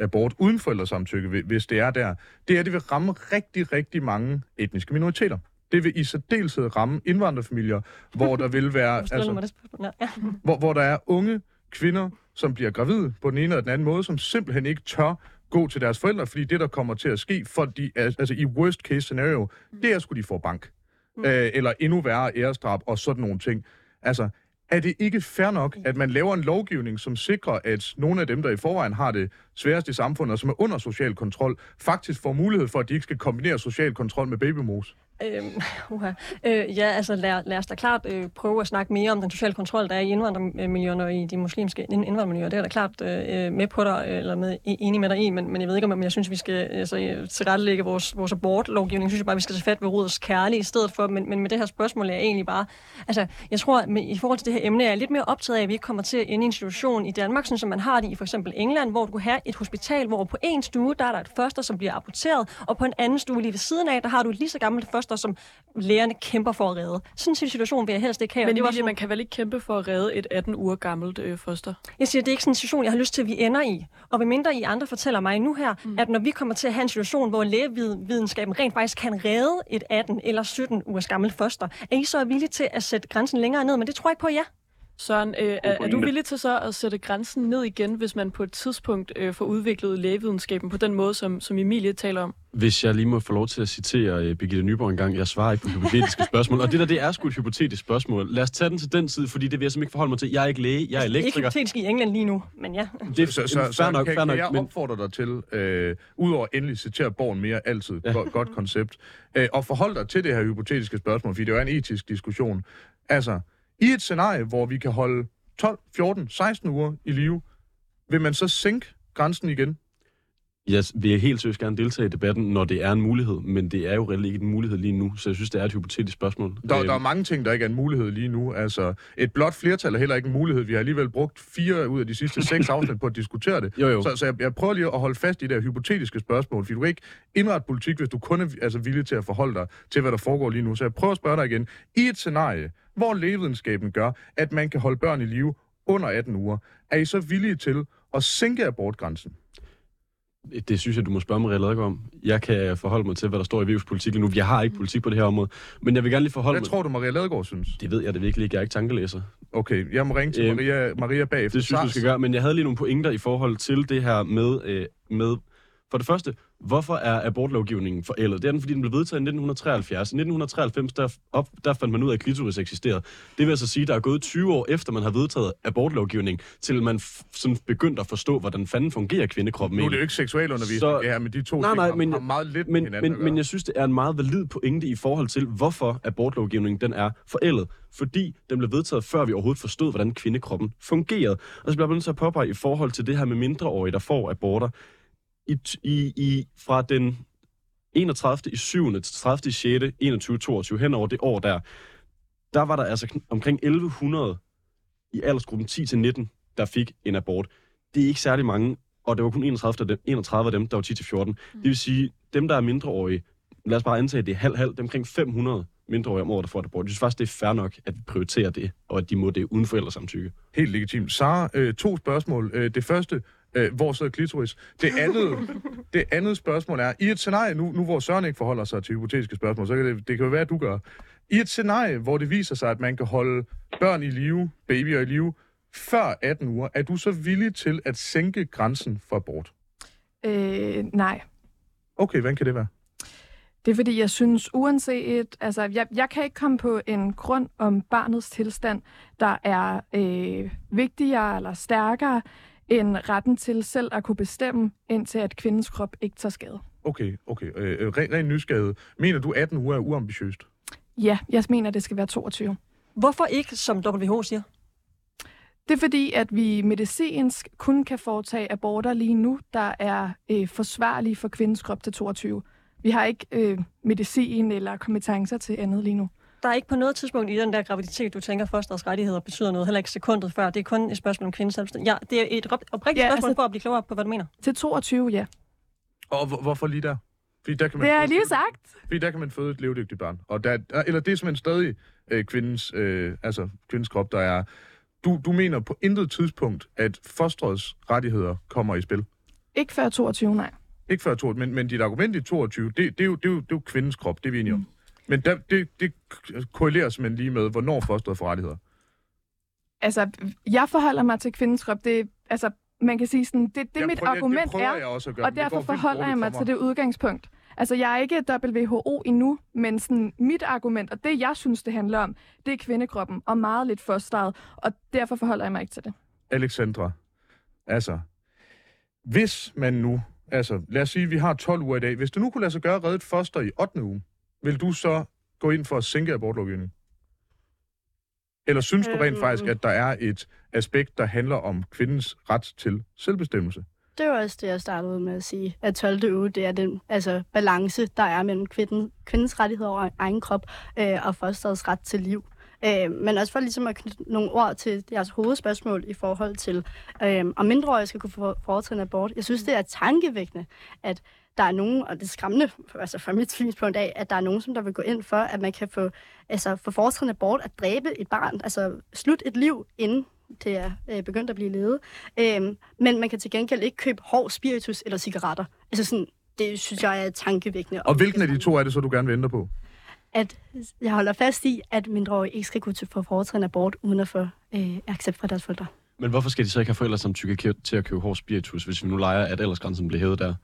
abort uden forældresamtykke, hvis det er der, det vil ramme rigtig, rigtig mange etniske minoriteter. Det vil i særdeleshed ramme indvandrerfamilier, hvor der vil være, hvor der er unge kvinder, som bliver gravide på den ene eller den anden måde, som simpelthen ikke tør gå til deres forældre, fordi det, der kommer til at ske for de, altså i worst case scenario, det er sgu, de får bank. Eller endnu værre æresdrab og sådan nogle ting. Altså, er det ikke fair nok, at man laver en lovgivning, som sikrer, at nogle af dem, der i forvejen har det sværeste i samfundet, og som er under social kontrol, faktisk får mulighed for, at de ikke skal kombinere social kontrol med babymos? Lad os da klart prøve at snakke mere om den sociale kontrol, der er i indvandrermiljøerne og i de muslimske indvandrermiljøer. Det er da klart med på dig, eller enig med dig i, men jeg ved ikke, om jeg synes, vi skal tilrettelægge vores abortlovgivning. Jeg synes bare, vi skal tage fat ved rodets kerne i stedet for, men med det her spørgsmål er jeg egentlig bare... Altså, jeg tror, i forhold til det her emne, er jeg lidt mere optaget af, at vi ikke kommer til at ende i en situation i Danmark, sådan som man har det i for eksempel England, hvor du kan have et hospital, hvor på en stue, der er der et foster, som bliver aborteret, og på en anden stue lige ved siden af, der har du et lige så gammelt foster, som lægerne kæmper for at redde. Sådan en situation vil jeg helst ikke have. Men Emilie, man kan vel ikke kæmpe for at redde et 18 uger gammelt foster? Jeg siger, det er ikke sådan en situation, jeg har lyst til, at vi ender i. Og hvad mindre I andre fortæller mig nu her, at når vi kommer til at have en situation, hvor lægevidenskaben rent faktisk kan redde et 18 eller 17 ugers gammelt foster, er I så villige til at sætte grænsen længere ned? Men det tror jeg ikke på, ja. Søren, er du villig til så at sætte grænsen ned igen, hvis man på et tidspunkt får udviklet lægevidenskaben på den måde, som Emilie taler om? Hvis jeg lige må få lov til at citere Birgitte Nyborg en gang, jeg svarer ikke på hypotetiske spørgsmål. Og det der, det er sgu et hypotetisk spørgsmål. Lad os tage den til den side, fordi det vil jeg simpelthen ikke forholde mig til. Jeg er ikke læge, jeg er elektriker. Ikke hypotetisk i England lige nu, men ja. Fair nok, jeg opfordrer dig til, udover endelig citere Born mere altid, ja. Godt koncept, og forhold dig til det her hypotetiske spørgsmål, fordi det er en etisk diskussion. Altså, i et scenarie, hvor vi kan holde 12, 14, 16 uger i live, vil man så sænke grænsen igen? Jeg vil helt seriøst gerne deltage i debatten, når det er en mulighed, men det er jo reelt ikke en mulighed lige nu, så jeg synes, det er et hypotetisk spørgsmål. Der er mange ting, der ikke er en mulighed lige nu. Altså, et blot flertal er heller ikke en mulighed. Vi har alligevel brugt 4 ud af de sidste 6 afsnit på at diskutere det. Jo. Så jeg prøver lige at holde fast i det her hypotetiske spørgsmål, fordi du kan ikke indrette politik, hvis du kun er villig til at forholde dig til, hvad der foregår lige nu. Så jeg prøver at spørge dig igen. I et scenarie, hvor lægevidenskaben gør, at man kan holde børn i live under 18 uger, er I så villige til at sænke abortgrænsen? Det synes jeg, du må spørge Maria Ladegaard om. Jeg kan forholde mig til, hvad der står i VU's politik lige nu. Jeg har ikke politik på det her område, men jeg vil gerne lige forholde mig... Hvad tror du, Maria Ladegaard synes? Det ved jeg det virkelig ikke. Jeg er ikke tankelæser. Okay, jeg må ringe til Maria bagefter. Det synes du skal gøre, men jeg havde lige nogle pointer i forhold til det her med... For det første, hvorfor er abortlovgivningen forældet? Det er den, fordi den blev vedtaget i 1973. I 1993, der fandt man ud af, at klitoris eksisterede. Det vil altså sige, at der er gået 20 år efter, man har vedtaget abortlovgivning, til man sådan begyndte at forstå, hvordan fanden fungerer kvindekroppen. Nu er det jo ikke seksualundervisning, så... ja, men de to ting har meget lidt med hinanden at gøre. Men jeg synes, det er en meget valid pointe i forhold til, hvorfor abortlovgivningen den er forældet. Fordi den blev vedtaget, før vi overhovedet forstod, hvordan kvindekroppen fungerede. Og så bliver man nødt til at påpege i forhold til det her med mindreårige, der får aborter. Fra den 31. i 7. til 30. i 6. 21-22 henover det år der var der altså omkring 1100 i aldersgruppen 10-19, der fik en abort. Det er ikke særlig mange, og det var kun 31 af dem, der var 10-14. Det vil sige, dem der er mindreårige, lad os bare antage det halv, dem omkring 500 mindreårige om året, der får et abort. Jeg synes faktisk, det er fair nok, at vi prioriterer det, og at de må det uden forældresamtykke. Helt legitimt. Sarah, 2 spørgsmål. Det første... hvor sidder klitoris? Det andet spørgsmål er, i et scenarie, nu hvor Søren ikke forholder sig til hypotetiske spørgsmål, så kan det kan jo være, at du gør. I et scenarie, hvor det viser sig, at man kan holde børn i live, babyer i live, før 18 uger, er du så villig til at sænke grænsen for abort? Nej. Okay, hvordan kan det være? Det er, fordi jeg synes, uanset... Altså, jeg kan ikke komme på en grund om barnets tilstand, der er vigtigere eller stærkere, en retten til selv at kunne bestemme, indtil at kvindens krop ikke tager skade. Okay. Ren nysgerrighed. Mener du, 18 uger er uambitiøst? Ja, jeg mener, det skal være 22. Hvorfor ikke, som WHO siger? Det er fordi, at vi medicinsk kun kan foretage aborter lige nu, der er forsvarlige for kvindens krop til 22. Vi har ikke medicin eller kompetencer til andet lige nu. Der er ikke på noget tidspunkt i den der graviditet, du tænker, fosterets rettigheder betyder noget, heller ikke sekundet før. Det er kun et spørgsmål om kvindens selvstændighed. Ja, det er et oprigtigt spørgsmål for at blive klogere på, hvad du mener. Til 22, ja. Og hvorfor lige der? Fordi der kan man det har jeg lige sagt. Fordi der kan man føde et levedygtigt barn. Og eller det er simpelthen stadig kvindens krop, der er... Du mener på intet tidspunkt, at fosterets rettigheder kommer i spil? Ikke før 22, nej. Ikke før 22, men dit argument i 22, det er jo kvindens krop, det er vi enige om. Men det korrelerer simpelthen lige med, hvornår fosteret får rettigheder. Altså, jeg forholder mig til kvindens krop. Det, altså, man kan sige sådan, det mit argument er, og derfor forholder jeg mig til det udgangspunkt. Altså, jeg er ikke WHO endnu, men sådan, mit argument, og det jeg synes, det handler om, det er kvindekroppen, og meget lidt fosteret, og derfor forholder jeg mig ikke til det. Alexandra, altså, hvis man nu, altså, lad os sige, vi har 12 uger i dag, hvis du nu kunne lade sig gøre at redde et foster i 8. uge, vil du så gå ind for at sænke abortlovgivningen? Eller synes du rent faktisk, at der er et aspekt, der handler om kvindens ret til selvbestemmelse? Det var også det, jeg startede med at sige, at 12. uge, det er den balance, der er mellem kvindens rettighed over egen krop og fosterets ret til liv. Men også for ligesom at knytte nogle ord til jeres hovedspørgsmål i forhold til, om mindreårige skal kunne foretage en abort. Jeg synes, det er tankevækkende, at der er nogen, og det er skræmmende altså fra mit synspunkt af, at der er nogen, som der vil gå ind for, at man kan få foretrænet abort at dræbe et barn, altså slut et liv, inden det er begyndt at blive levet. Men man kan til gengæld ikke købe hård spiritus eller cigaretter. Altså sådan, det synes jeg er tankevækkende. Og hvilken af de to er det så, du gerne vil ændre på? At jeg holder fast i, at mindreårige ikke skal kunne få foretrænet abort, uden at få accept fra deres forældre. Men hvorfor skal de så ikke have forældre som tykker til at købe hård spiritus, hvis vi nu leger, at aldersgrænsen bliver hævet der?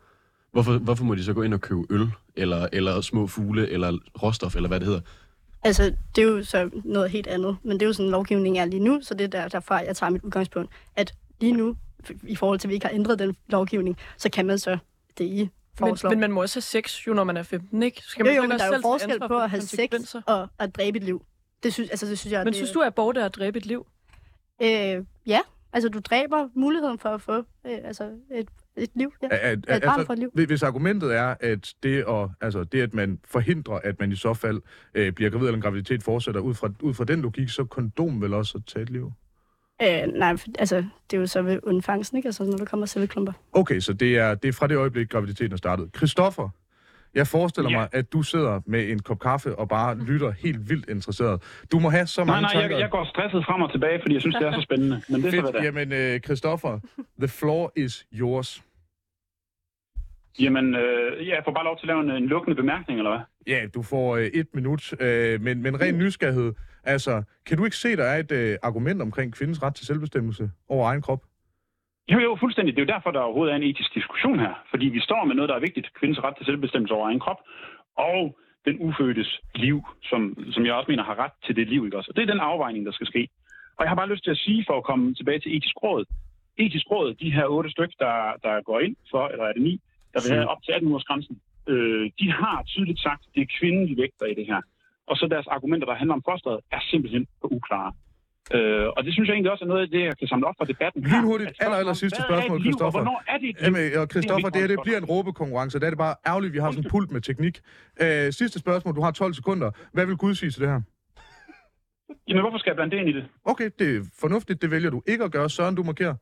Hvorfor må de så gå ind og købe øl, eller små fugle, eller råstof, eller hvad det hedder? Altså, det er jo så noget helt andet, men det er jo sådan, lovgivningen er lige nu, så det er derfor, jeg tager mit udgangspunkt, at lige nu, i forhold til, at vi ikke har ændret den lovgivning, så kan man så det i forslag. Men man må også have sex, jo, når man er 15, ikke? Så kan man jo, men der er jo forskel på at have sex og at dræbe et liv. Det synes jeg... Men det... synes du, at abort er at dræbe et liv? Ja. Altså, du dræber muligheden for at få et liv, ja. Et barn for et liv. Hvis argumentet er, at det, at man forhindrer, at man i så fald bliver gravid eller en graviditet fortsætter, ud fra den logik, så kondom vel også at tage et liv? Nej, altså, det er jo så ved undfangsen, ikke? Altså, når der kommer celleklumper. Okay, så det er fra det øjeblik, graviditeten er startet. Kristoffer, jeg forestiller mig, at du sidder med en kop kaffe og bare lytter helt vildt interesseret. Du må have så mange tanker. Nej, jeg går stresset frem og tilbage, fordi jeg synes, det er så spændende. Men det er så, jamen, Kristoffer, the floor is yours. Jamen, jeg får bare lov til at lave en lukkende bemærkning, eller hvad? Ja, du får 1 minut, men ren nysgerrighed. Altså, kan du ikke se, der er et argument omkring kvindens ret til selvbestemmelse over egen krop? Jo, fuldstændig. Det er jo derfor, der overhovedet er en etisk diskussion her. Fordi vi står med noget, der er vigtigt. Kvindens ret til selvbestemmelse over egen krop. Og den ufødtes liv, som jeg også mener har ret til det liv, ikke også? Og det er den afvejning, der skal ske. Og jeg har bare lyst til at sige, for at komme tilbage til Etisk Råd. Etisk Råd, de her 8 stykker, der går ind for, eller er det 9, der vil have op til 18-årsgrænsen, de har tydeligt sagt, at det er kvinden, de vægter i det her. Og så deres argumenter, der handler om fosteret, er simpelthen for uklare. Og det synes jeg egentlig også er noget af det, jeg kan samle op fra debatten. Lynhurtigt, aller sidste spørgsmål, Kristoffer. Hvornår er det? Jamen, Kristoffer, det bliver en råbekonkurrence. Det er det bare ærgerligt, vi har sådan en pult med teknik. Sidste spørgsmål, du har 12 sekunder. Hvad vil Gud sige til det her? Jamen, hvorfor skal jeg blande det ind i det? Okay, det er fornuftigt, det vælger du ikke at gøre. Søren, du markerer.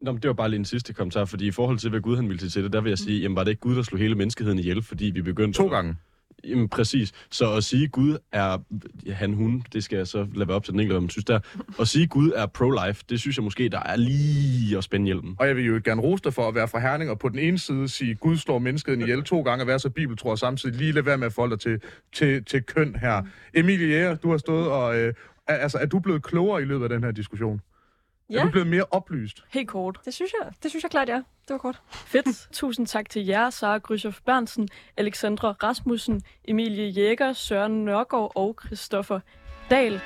Nå, men det var bare lige en sidste kommentar, fordi i forhold til, hvad Gud han ville sige til det, der vil jeg sige, jamen var det ikke Gud, der slog hele menneskeheden ihjel, fordi vi begyndte... 2 gange. Jamen, præcis. Så at sige, Gud er han-hun, det skal jeg så lade være op til den enkelte, hvad man synes der. At sige, Gud er pro-life, det synes jeg måske, der er lige at spænde hjelmen. Og jeg vil jo gerne rose dig for at være fra Herning, og på den ene side sige, Gud slår menneskeheden ihjel 2 gange, og være så bibeltro, og samtidig lige lade være med at folde dig til køn her. Emilie Jäger, du har stået og... altså, er du blevet klogere i løbet af den her diskussion? Ja. Er du blevet mere oplyst? Helt kort. Det synes jeg klart, ja. Det var kort. Fedt. Tusind tak til jer, Sarah Gruszow Bernsen, Alexandra Rasmussen, Emilie Jäger, Søren Nørgaard og Kristoffer Dahl.